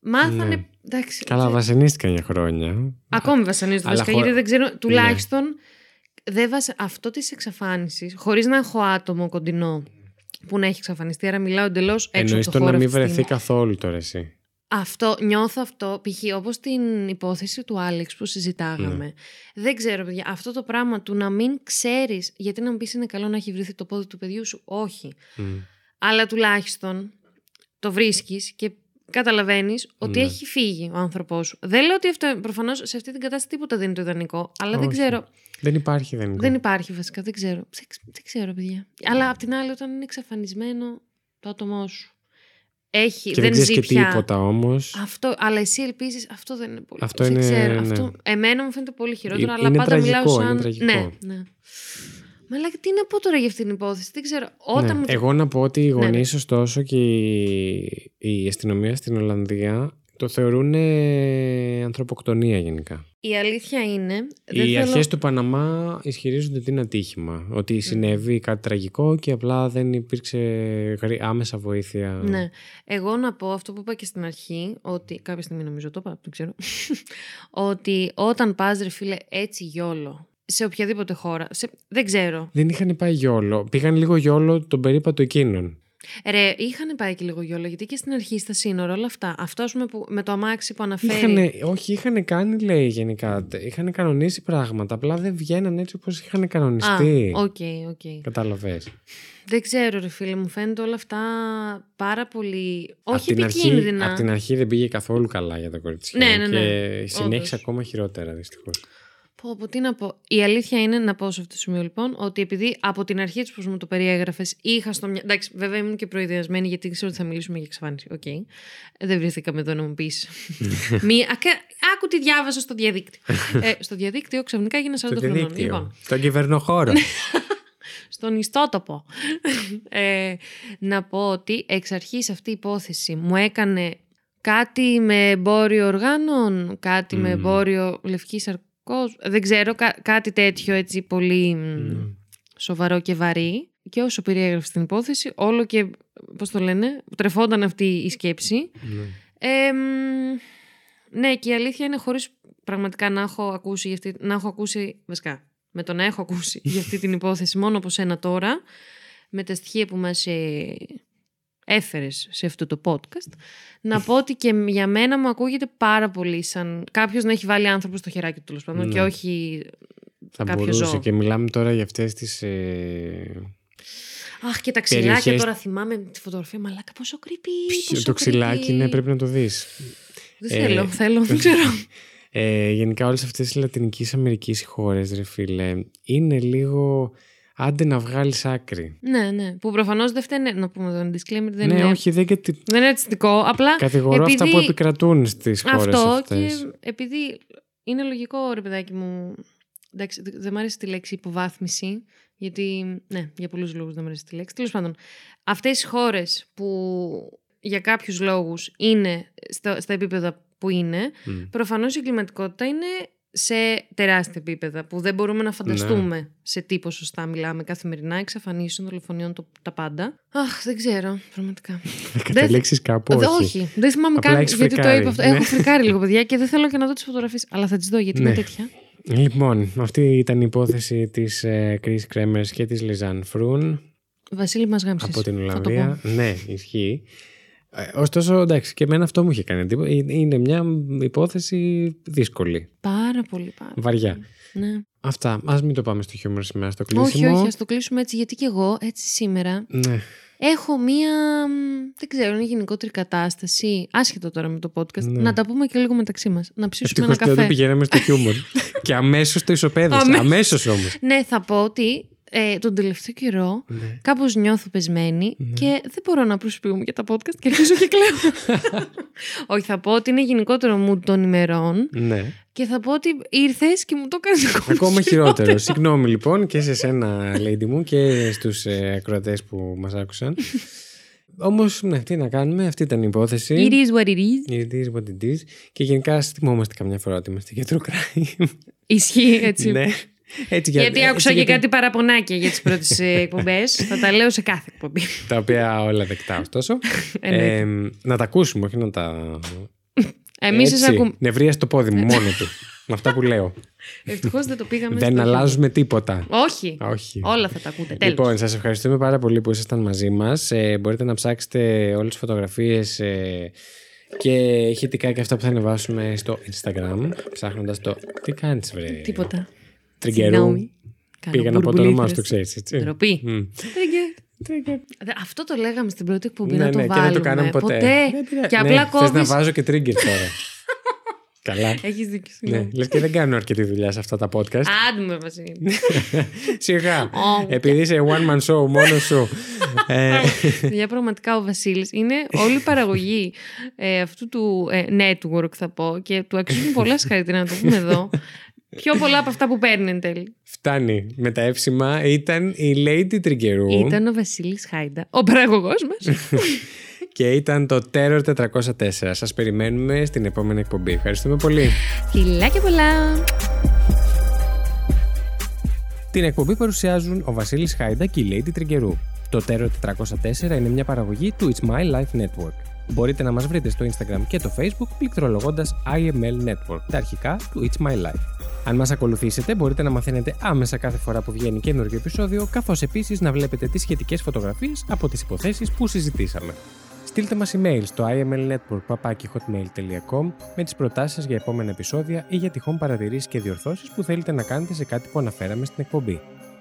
Μάθανε. Ναι. Εντάξει, καλά, βασανίστηκαν για χρόνια. Ακόμη βασανίζονται, γιατί δεν ξέρω. Τουλάχιστον. Αυτό της εξαφάνισης, χωρίς να έχω άτομο κοντινό που να έχει εξαφανιστεί, άρα μιλάω εντελώς έξω από το χώρο. Εννοείς το να μην βρεθεί καθόλου τώρα εσύ. Αυτό, νιώθω αυτό, π.χ. όπως την υπόθεση του Άλεξ που συζητάγαμε. Δεν ξέρω, παιδιά, αυτό το πράγμα του να μην ξέρεις, γιατί να μου πεις είναι καλό να έχει βρεθεί το πόδι του παιδιού σου, όχι. Αλλά τουλάχιστον το βρίσκεις και καταλαβαίνεις ότι έχει φύγει ο άνθρωπός σου. Δεν λέω ότι αυτό, προφανώς σε αυτή την κατάσταση τίποτα δεν είναι το ιδανικό, αλλά δεν ξέρω. Δεν υπάρχει ιδανικό. Δεν υπάρχει βασικά, δεν ξέρω. Δεν ξέρω, παιδιά. Αλλά απ' την άλλη, όταν είναι εξαφανισμένο το άτομό σου. Και δεν ξέρεις και τίποτα όμως. Αυτό, αλλά εσύ ελπίζεις, αυτό δεν είναι πολύ. Αυτό είναι. Ξέρω, ναι. Αυτό, εμένα μου φαίνεται πολύ χειρότερο, αλλά πάντα τραγικό, μιλάω σαν. Είναι τραγικό. Ναι. Μαλάκα, τι να πω τώρα για αυτήν την υπόθεση, δεν ξέρω. Όταν ναι, εγώ να πω ότι οι γονείς, ναι, ωστόσο, και η αστυνομία στην Ολλανδία το θεωρούν ανθρωποκτονία γενικά. Η αλήθεια είναι... Οι αρχές του Παναμά ισχυρίζονται ότι είναι ατύχημα. Ότι συνέβη κάτι τραγικό και απλά δεν υπήρξε άμεσα βοήθεια. Ναι. Εγώ να πω αυτό που είπα και στην αρχή, ότι κάποια στιγμή νομίζω το είπα, δεν ξέρω, ότι όταν πας, ρε φίλε, έτσι γιόλο... Σε οποιαδήποτε χώρα. Δεν ξέρω. Δεν είχαν πάει γιόλο. Πήγαν λίγο γιόλο τον περίπατο εκείνων. Ρε, είχαν πάει και λίγο γιόλο, γιατί και στην αρχή στα σύνορα όλα αυτά. Αυτό που με το αμάξι που αναφέρει. Όχι, είχαν κάνει, λέει, γενικά. Είχαν κανονίσει πράγματα. Απλά δεν βγαίναν έτσι όπως είχαν κανονιστεί. Οκ. Κατάλαβες. Δεν ξέρω, ρε φίλε, μου φαίνεται όλα αυτά πάρα πολύ. Όχι επικίνδυνα. Από την αρχή δεν πήγε καθόλου καλά για τα κορίτσια. Ναι. Και συνέχισε ακόμα χειρότερα, δυστυχώς. Τι να πω. Η αλήθεια είναι, να πω σε αυτό το σημείο λοιπόν, ότι επειδή από την αρχή τη που μου το περιέγραφες είχα στο μυαλό. Εντάξει, βέβαια ήμουν και προειδεασμένη, γιατί ξέρω ότι θα μιλήσουμε για εξαφάνιση. Okay. Δεν βρεθήκαμε εδώ να μου πει. Άκου τι διάβασα στο διαδίκτυο. Στο διαδίκτυο ξαφνικά γίνα 40 χρονών. Λοιπόν. Στον κυβερνοχώρο. Στον ιστότοπο. Να πω ότι εξ αρχής αυτή η υπόθεση μου έκανε κάτι με εμπόριο οργάνων, κάτι με εμπόριο λευκής σαρκοφάγου. Δεν ξέρω, κάτι τέτοιο έτσι πολύ σοβαρό και βαρύ. Και όσο περιέγραφε την υπόθεση, όλο και, πώς το λένε, τρεφόταν αυτή η σκέψη. Ναι, και η αλήθεια είναι, χωρίς πραγματικά να έχω ακούσει, βασικά, με το να έχω ακούσει για αυτή την υπόθεση μόνο από σένα τώρα, με τα στοιχεία που μας έφερες σε αυτό το podcast, να πω ότι και για μένα μου ακούγεται πάρα πολύ σαν κάποιος να έχει βάλει άνθρωπο στο χεράκι του, τέλος πάντων, και όχι θα κάποιο μπορούσε ζώο. Και μιλάμε τώρα για αυτές τις και τα ξυλάκια περιοχές... Τώρα θυμάμαι τη φωτογραφία, μαλάκα, πόσο creepy. Το ξυλάκι, ναι, πρέπει να το δεις. Δεν θέλω, δεν ξέρω. Γενικά όλες αυτές οι Λατινικής Αμερικής χώρες, ρε φίλε, είναι λίγο... Άντε να βγάλεις άκρη. Ναι. Που προφανώς δεν φταίνε. Να πούμε τον disclaimer. Ναι, όχι, δεν είναι αισθητικό. Απλά. Κατηγορώ επειδή... αυτά που επικρατούν στις χώρες αυτές. Και επειδή είναι λογικό, ρε παιδάκι μου. Εντάξει, δεν μου αρέσει τη λέξη υποβάθμιση. Γιατί. Ναι, για πολλούς λόγους δεν μου αρέσει τη λέξη. Τέλος πάντων, αυτές οι χώρες που για κάποιους λόγους είναι στα επίπεδα που είναι, προφανώς η εγκληματικότητα είναι σε τεράστια επίπεδα που δεν μπορούμε να φανταστούμε, ναι, σε τι ποσοστά μιλάμε καθημερινά, εξαφανίσεων, δολοφονιών, τα πάντα. Αχ, δεν ξέρω, πραγματικά. Θα καταλήξεις κάπου, όχι. Δεν θυμάμαι καν γιατί φρικάρει, το είπα αυτό. Ναι. Έχω φρικάρει λίγο, παιδιά, και δεν θέλω και να δω τις φωτογραφίες, αλλά θα τις δω γιατί, ναι, είναι τέτοια. Λοιπόν, αυτή ήταν η υπόθεση της Κρίς Κρέμερς και της Lisanne Froon. Βασίλη, μας γάμψες. Από την Ολλανδία. Ναι, ισχύει. Ωστόσο, εντάξει, και εμένα αυτό μου είχε κάνει εντύπωση. Είναι μια υπόθεση δύσκολη. Πάρα πολύ. Βαριά. Ναι. Αυτά. Ας μην το πάμε στο χιούμορ σήμερα, στο κλείσιμο. Όχι, ας το κλείσουμε έτσι, γιατί και εγώ έτσι σήμερα, ναι, έχω μία, δεν ξέρω, είναι γενικότερη κατάσταση, άσχετο τώρα με το podcast, ναι, να τα πούμε και λίγο μεταξύ μας. Να ψήσουμε ένα καφέ. Ευτυχώς δεν πηγαίναμε στο χιούμορ. Και αμέσως το ισοπαίδωσα. Αμέσως όμως. Ναι, θα πω ότι... τον τελευταίο καιρό, ναι, κάπως νιώθω πεσμένη, ναι, και δεν μπορώ να προσποιούμαι για τα podcast και αρχίζω και κλαίω. Όχι, θα πω ότι είναι γενικότερο mood των ημερών, ναι, και θα πω ότι ήρθες και μου το κάνεις ακόμα χειρότερο. Συγγνώμη λοιπόν και σε σένα, lady μου, και στους ακροατές που μας άκουσαν. Όμως, ναι, τι να κάνουμε, αυτή ήταν η υπόθεση. It is what it is. Και γενικά θυμόμαστε καμιά φορά ότι είμαστε για true crime. Ισχύει, έτσι. Ναι. Γιατί άκουσα και κάτι παραπονάκια για τις πρώτες εκπομπές. Θα τα λέω σε κάθε εκπομπή. Τα οποία όλα δεκτά, ωστόσο. Να τα ακούσουμε, όχι να τα. Εμείς σας ακούμε. Νευρία στο πόδι μου, μόνο του. Με αυτά που λέω. Ευτυχώς δεν το πήγαμε. Δεν αλλάζουμε τίποτα. Όχι. Όλα θα τα ακούτε. Τέλος. Λοιπόν, σας ευχαριστούμε πάρα πολύ που ήσασταν μαζί μας. Μπορείτε να ψάξετε όλες τις φωτογραφίες και ηχητικά και αυτά που θα ανεβάσουμε στο Instagram. Ψάχνοντας το. Τι κάνεις, βρε. Τίποτα. Τριγκερού. Πήγαν από το όνομά σου, το ξέρεις. Ντροπή. Τριγκερ. Αυτό το λέγαμε στην πρώτη εκπομπή, να το βάλουμε. Ναι, και δεν το κάναμε ποτέ. Και απλά κόβεις. Θες να βάζω και τρίγκερ τώρα. Καλά. Έχεις δίκιο. Ναι. Λες και δεν κάνω αρκετή δουλειά σε αυτά τα podcast. Άντε με, Βασίλη. Σιγά. Επειδή είσαι one man show, μόνο σου. Για πραγματικά ο Βασίλης είναι όλη η παραγωγή αυτού του network, θα πω, και του αξίζουν πολλά συγχαρητήρια, να το πούμε εδώ. πιο πολλά από αυτά που παίρνει εν τέλει. Φτάνει. Με τα εύσημα ήταν η Lady Triggeroo. Ήταν ο Βασίλης Χάιντα, ο παραγωγός μας. Και ήταν το Terror 404. Σας περιμένουμε στην επόμενη εκπομπή. Ευχαριστούμε πολύ. Φιλάκια πολλά. Την εκπομπή παρουσιάζουν ο Βασίλης Χάιντα και η Lady Triggeroo. Το Terror 404 είναι μια παραγωγή του It's My Life Network. Μπορείτε να μας βρείτε στο Instagram και το Facebook πληκτρολογώντας IML Network, τα αρχικά του It's My Life. Αν μας ακολουθήσετε, μπορείτε να μαθαίνετε άμεσα κάθε φορά που βγαίνει καινούργιο επεισόδιο, καθώς επίσης να βλέπετε τις σχετικές φωτογραφίες από τις υποθέσεις που συζητήσαμε. Στείλτε μας email στο imlnetwork@hotmail.com με τις προτάσεις σας για επόμενα επεισόδια ή για τυχόν παρατηρήσεις και διορθώσεις που θέλετε να κάνετε σε κάτι που αναφέραμε στην εκπομπή.